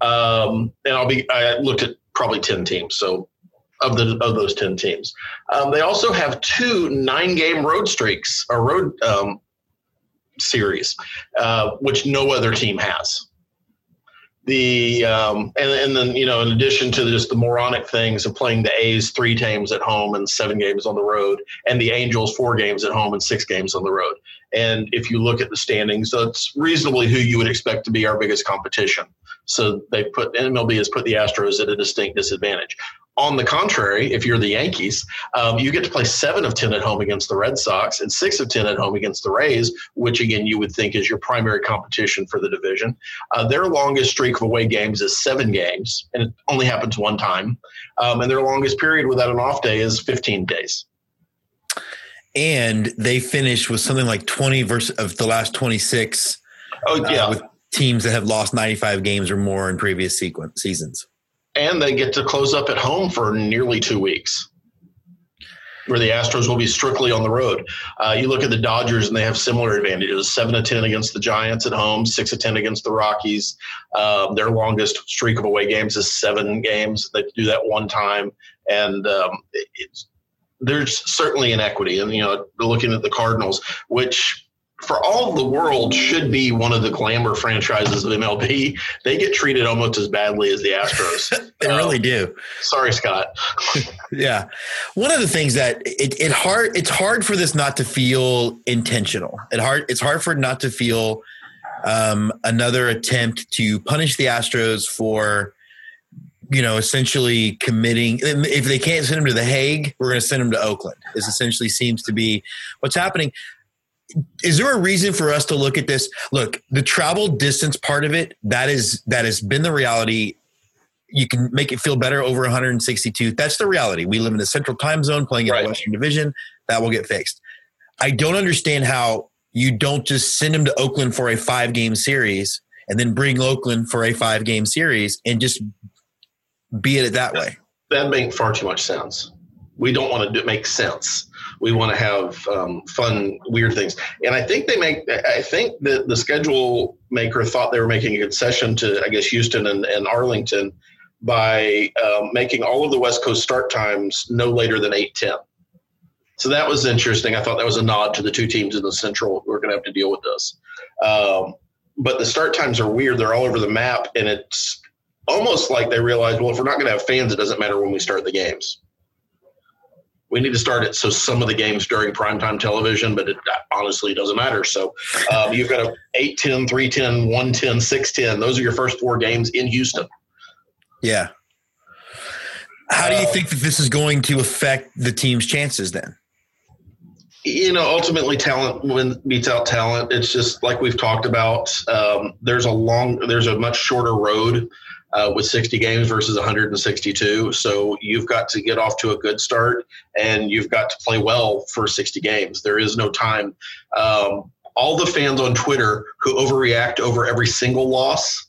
And I looked at probably 10 teams. So of those 10 teams, they also have 2 9-game road streaks or road series, which no other team has. And then, in addition to just the moronic things of playing the A's 3 times at home and 7 games on the road, and the Angels 4 games at home and 6 games on the road. And if you look at the standings, that's reasonably who you would expect to be our biggest competition. So MLB has put the Astros at a distinct disadvantage. On the contrary, if you're the Yankees, you get to play 7 of 10 at home against the Red Sox and 6 of 10 at home against the Rays, which, again, you would think is your primary competition for the division. Their longest streak of away games is 7 games, and it only happens one time. And their longest period without an off day is 15 days. And they finished with something like 20 of the last 26 with teams that have lost 95 games or more in previous seasons. And they get to close up at home for nearly 2 weeks, where the Astros will be strictly on the road. You look at the Dodgers, and they have similar advantages: 7 of 10 against the Giants at home, 6 of 10 against the Rockies. Their longest streak of away games is 7 games. They do that one time, and there's certainly inequity. And looking at the Cardinals, which, for all the world, should be one of the glamour franchises of MLB, they get treated almost as badly as the Astros. They really do. Sorry, Scott. Yeah. One of the things that it's hard for this not to feel intentional. It's hard for it not to feel another attempt to punish the Astros for, essentially committing. If they can't send them to The Hague, we're going to send them to Oakland. This essentially seems to be what's happening. Is there a reason for us to look at this? Look, the travel distance part of it, that has been the reality. You can make it feel better over 162. That's the reality. We live in the central time zone, playing in the Western Division. That will get fixed. I don't understand how you don't just send them to Oakland for a 5-game series and then bring Oakland for a 5-game series and just be at it that way. That makes far too much sense. We don't want to make sense. We want to have fun, weird things. And I think that the schedule maker thought they were making a concession to, I guess, Houston and Arlington by making all of the West Coast start times no later than 8:10. So that was interesting. I thought that was a nod to the 2 teams in the Central who are going to have to deal with this. But the start times are weird. They're all over the map. And it's almost like they realized, well, if we're not going to have fans, it doesn't matter when we start the games. We need to start it so some of the games during primetime television, but it honestly doesn't matter. So you've got 8:10, 3:10, 1:10, 6:10. Those are your first 4 games in Houston. Yeah. How do you think that this is going to affect the team's chances then? Ultimately talent beats out talent. It's just like we've talked about. There's a much shorter road with 60 games versus 162. So you've got to get off to a good start, and you've got to play well for 60 games. There is no time. All the fans on Twitter who overreact over every single loss,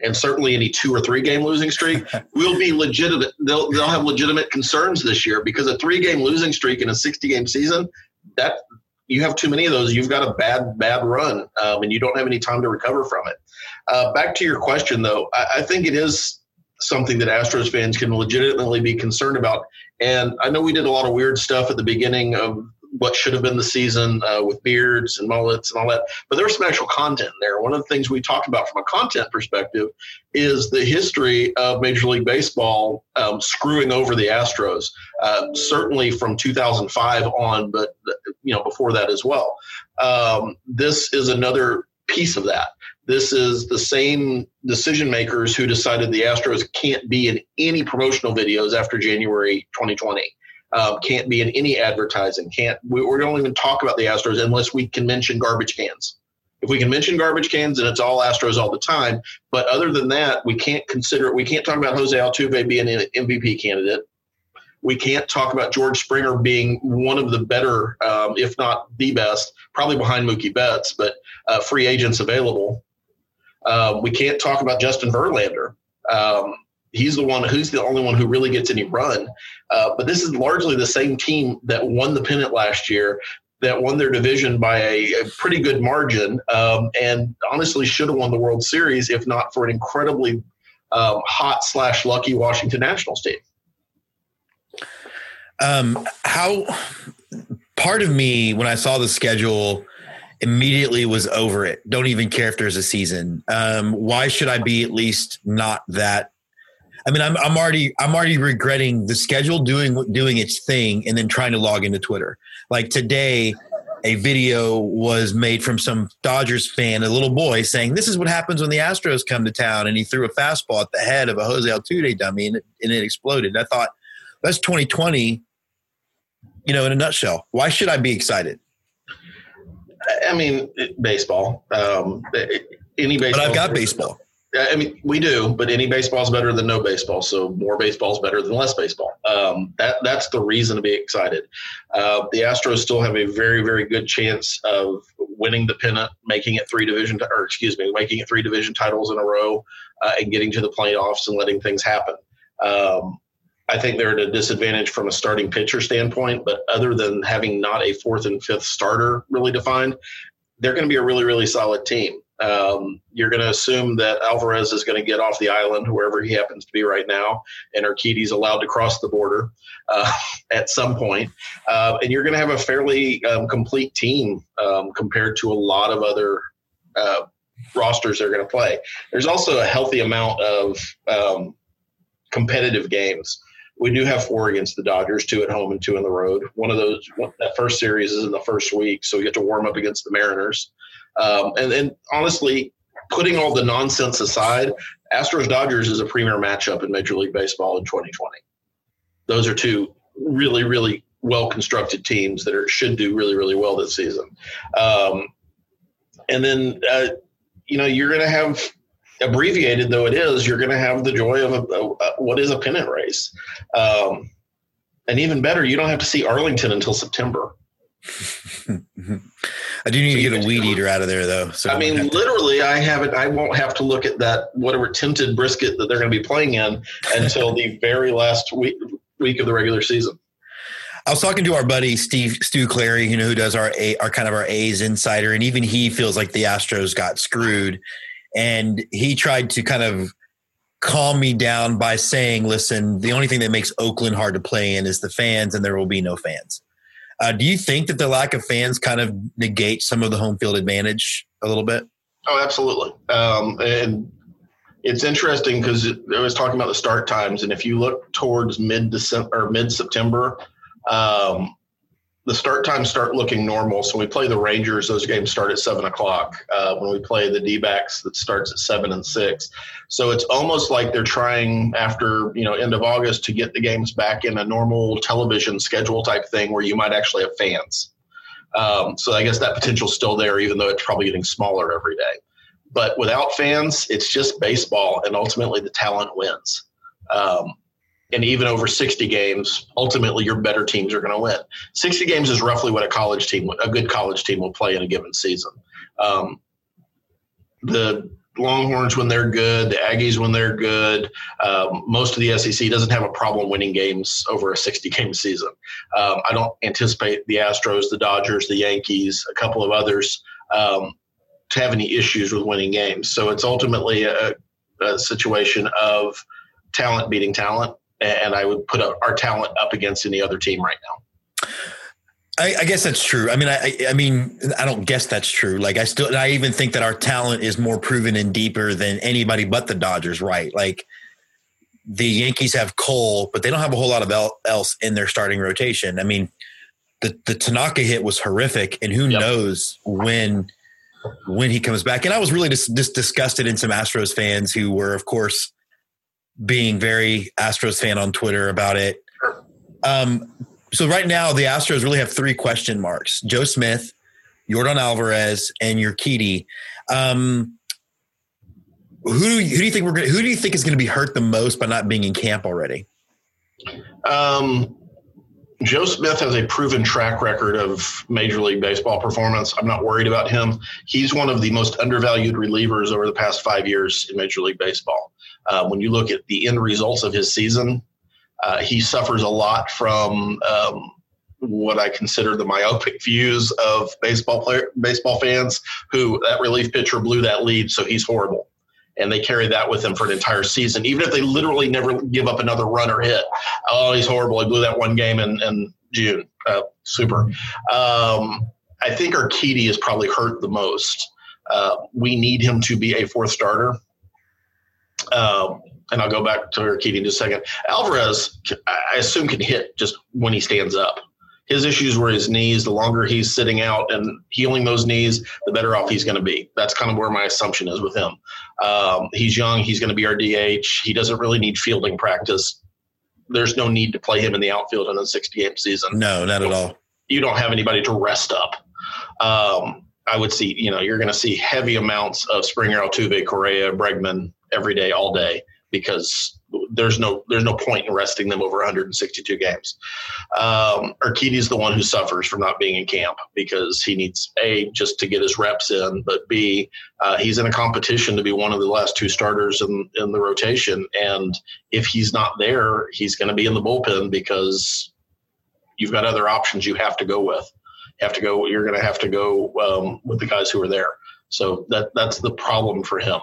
and certainly any 2 or 3 game losing streak, will be legitimate. They'll have legitimate concerns this year, because a 3-game losing streak in a 60 game season, that you have too many of those. You've got a bad run, and you don't have any time to recover from it. Back to your question, though, I think it is something that Astros fans can legitimately be concerned about. And I know we did a lot of weird stuff at the beginning of what should have been the season with beards and mullets and all that, but there's some actual content there. One of the things we talked about from a content perspective is the history of Major League Baseball screwing over the Astros, certainly from 2005 on, but before that as well. This is another piece of that. This is the same decision makers who decided the Astros can't be in any promotional videos after January 2020. Can't be in any advertising. We don't even talk about the Astros unless we can mention garbage cans. If we can mention garbage cans, then it's all Astros all the time. but other than that, we can't consider it. We can't talk about Jose Altuve being an MVP candidate. We can't talk about George Springer being one of the better, if not the best, probably behind Mookie Betts, but free agents available. We can't talk about Justin Verlander. He's the only one who really gets any run. But this is largely the same team that won the pennant last year, that won their division by a pretty good margin, and honestly should have won the World Series if not for an incredibly hot/lucky Washington Nationals team. Part of me, when I saw the schedule, immediately was over it. Don't even care if there's a season. Why should I be at least not that? I mean, I'm already regretting the schedule doing its thing and then trying to log into Twitter. Like today, a video was made from some Dodgers fan, a little boy, saying, "This is what happens when the Astros come to town." And he threw a fastball at the head of a Jose Altuve dummy, and it exploded. And I thought, that's 2020, in a nutshell. Why should I be excited? I mean, baseball. Any baseball. But I've got baseball. I mean, we do, but any baseball is better than no baseball. So more baseball is better than less baseball. That's the reason to be excited. The Astros still have a very, very good chance of winning the pennant, making it 3 division titles in a row, and getting to the playoffs and letting things happen. I think they're at a disadvantage from a starting pitcher standpoint, but other than having not a 4th and 5th starter really defined, they're going to be a really, really solid team. You're going to assume that Alvarez is going to get off the island, wherever he happens to be right now, and Urquidy's allowed to cross the border at some point. And you're going to have a fairly complete team compared to a lot of other rosters they're going to play. There's also a healthy amount of competitive games. We do have 4 against the Dodgers, 2 at home and 2 on the road. That first series is in the first week, so we get to warm up against the Mariners. And honestly, putting all the nonsense aside, Astros-Dodgers is a premier matchup in Major League Baseball in 2020. Those are 2 really, really well-constructed teams that should do really, really well this season. And then you're going to have – abbreviated though it is, you're going to have the joy of what is a pennant race. And even better, you don't have to see Arlington until September. I do need to get a weed eater out of there, though. So I mean, literally, I won't have to look at that whatever tinted brisket that they're going to be playing in until the very last week of the regular season. I was talking to our buddy Stu Clary, who does our A's insider, and even he feels like the Astros got screwed. And he tried to kind of calm me down by saying, listen, the only thing that makes Oakland hard to play in is the fans, and there will be no fans. Do you think that the lack of fans kind of negates some of the home field advantage a little bit? Oh, absolutely. And it's interesting because I was talking about the start times, and if you look towards mid-December or mid-September, the start times start looking normal. So we play the Rangers. Those games start at 7 o'clock. When we play the D-backs, that starts at 7 and 6. So it's almost like they're trying after, end of August to get the games back in a normal television schedule type thing where you might actually have fans. So I guess that potential's still there, even though it's probably getting smaller every day. But without fans, it's just baseball, and ultimately the talent wins. And even over 60 games, ultimately your better teams are going to win. 60 games is roughly what a good college team will play in a given season. The Longhorns when they're good, the Aggies when they're good, most of the SEC doesn't have a problem winning games over a 60-game season. I don't anticipate the Astros, the Dodgers, the Yankees, a couple of others to have any issues with winning games. So it's ultimately a situation of talent beating talent. And I would put our talent up against any other team right now. I guess that's true. I mean, I mean, I don't guess that's true. Like I even think that our talent is more proven and deeper than anybody but the Dodgers, right? Like the Yankees have Cole, but they don't have a whole lot of else in their starting rotation. I mean, the Tanaka hit was horrific, and who knows when he comes back. And I was really just disgusted in some Astros fans who were, of course, being very Astros fan on Twitter about it. So right now, the Astros really have three question marks: Joe Smith, Jordan Alvarez, and Urquidy. Who do you think is going to be hurt the most by not being in camp already? Joe Smith has a proven track record of Major League Baseball performance. I'm not worried about him. He's one of the most undervalued relievers over the past 5 years in Major League Baseball. When you look at the end results of his season, he suffers a lot from what I consider the myopic views of baseball fans who that relief pitcher blew that lead, so he's horrible. And they carry that with them for an entire season, even if they literally never give up another run or hit. Oh, he's horrible. He blew that one game in June. Super. I think Urquidy is probably hurt the most. We need him to be a fourth starter. And I'll go back to Urquidy in just a second. Alvarez, I assume, can hit just when he stands up. His issues were his knees. The longer he's sitting out and healing those knees, the better off he's going to be. That's kind of where my assumption is with him. He's young. He's going to be our DH. He doesn't really need fielding practice. There's no need to play him in the outfield in a 60-game season. No, not at all. You don't have anybody to rest up. I would see, you're going to see heavy amounts of Springer, Altuve, Correa, Bregman every day, all day, because there's no point in resting them over 162 games. Urquidy's the one who suffers from not being in camp because he needs, A, just to get his reps in, but B, he's in a competition to be one of the last two starters in the rotation. And if he's not there, he's going to be in the bullpen because you've got other options you have to go with. You're going to have to go with the guys who are there. So that's the problem for him.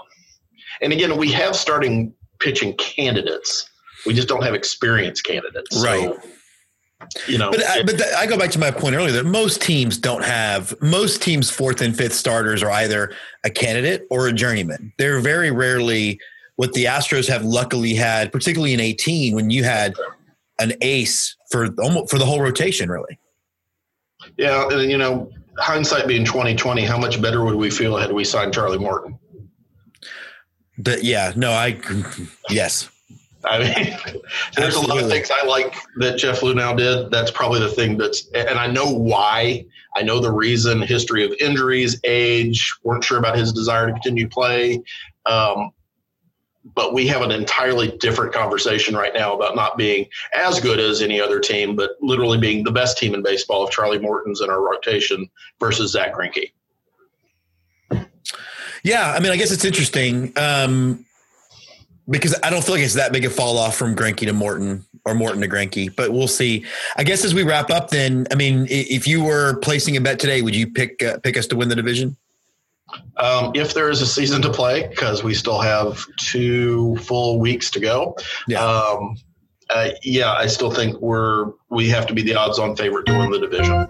And again, we have starting pitching candidates. We just don't have experienced candidates. Right. So, I go back to my point earlier that most teams' fourth and fifth starters are either a candidate or a journeyman. They're very rarely what the Astros have luckily had, particularly in 2018, when you had an ace for the whole rotation, really. Yeah. And hindsight being 2020, how much better would we feel had we signed Charlie Morton? Yes. I mean, there's a lot of things I like that Jeff Lunau did. That's probably the thing and I know why. I know the reason: history of injuries, age, weren't sure about his desire to continue play. But we have an entirely different conversation right now about not being as good as any other team, but literally being the best team in baseball if Charlie Morton's in our rotation versus Zach Greinke. Yeah, I mean, I guess it's interesting because I don't feel like it's that big a fall off from Greinke to Morton or Morton to Greinke, but we'll see. I guess as we wrap up then, I mean, if you were placing a bet today, would you pick us to win the division? If there is a season to play, because we still have 2 full weeks to go. Yeah. I still think we have to be the odds-on favorite to win the division.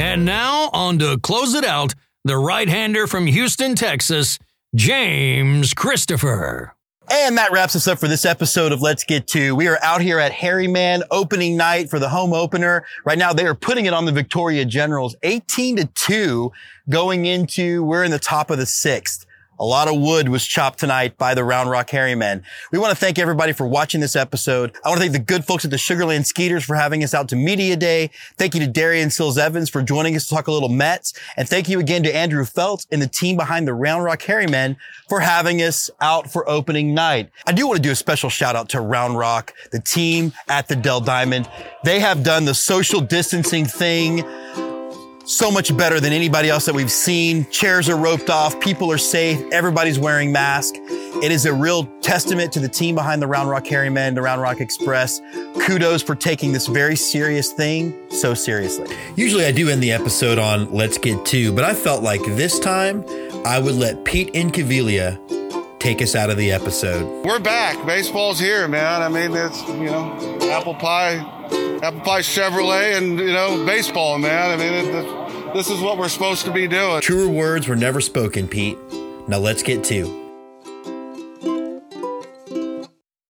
And now, on to close it out, the right-hander from Houston, Texas, James Christopher. And that wraps us up for this episode of Let's Get Two. We are out here at Harry Mann opening night for the home opener. Right now, they are putting it on the Victoria Generals 18-2 going into, we're in the top of the 6th. A lot of wood was chopped tonight by the Round Rock Harrymen. We want to thank everybody for watching this episode. I want to thank the good folks at the Sugar Land Skeeters for having us out to Media Day. Thank you to Darien Sills-Evans for joining us to talk a little Mets. And thank you again to Andrew Feltz and the team behind the Round Rock Harrymen for having us out for opening night. I do want to do a special shout out to Round Rock, the team at the Dell Diamond. They have done the social distancing thing so much better than anybody else that we've seen. Chairs are roped off. People are safe. Everybody's wearing masks. It is a real testament to the team behind the Round Rock Harrymen, the Round Rock Express. Kudos for taking this very serious thing so seriously. Usually I do end the episode on Let's Get Two, but I felt like this time I would let Pete Incaviglia take us out of the episode. We're back. Baseball's here, man. I mean, it's, you know, apple pie Chevrolet and, you know, baseball, man. I mean, this is what we're supposed to be doing. Truer words were never spoken, Pete. Now let's get to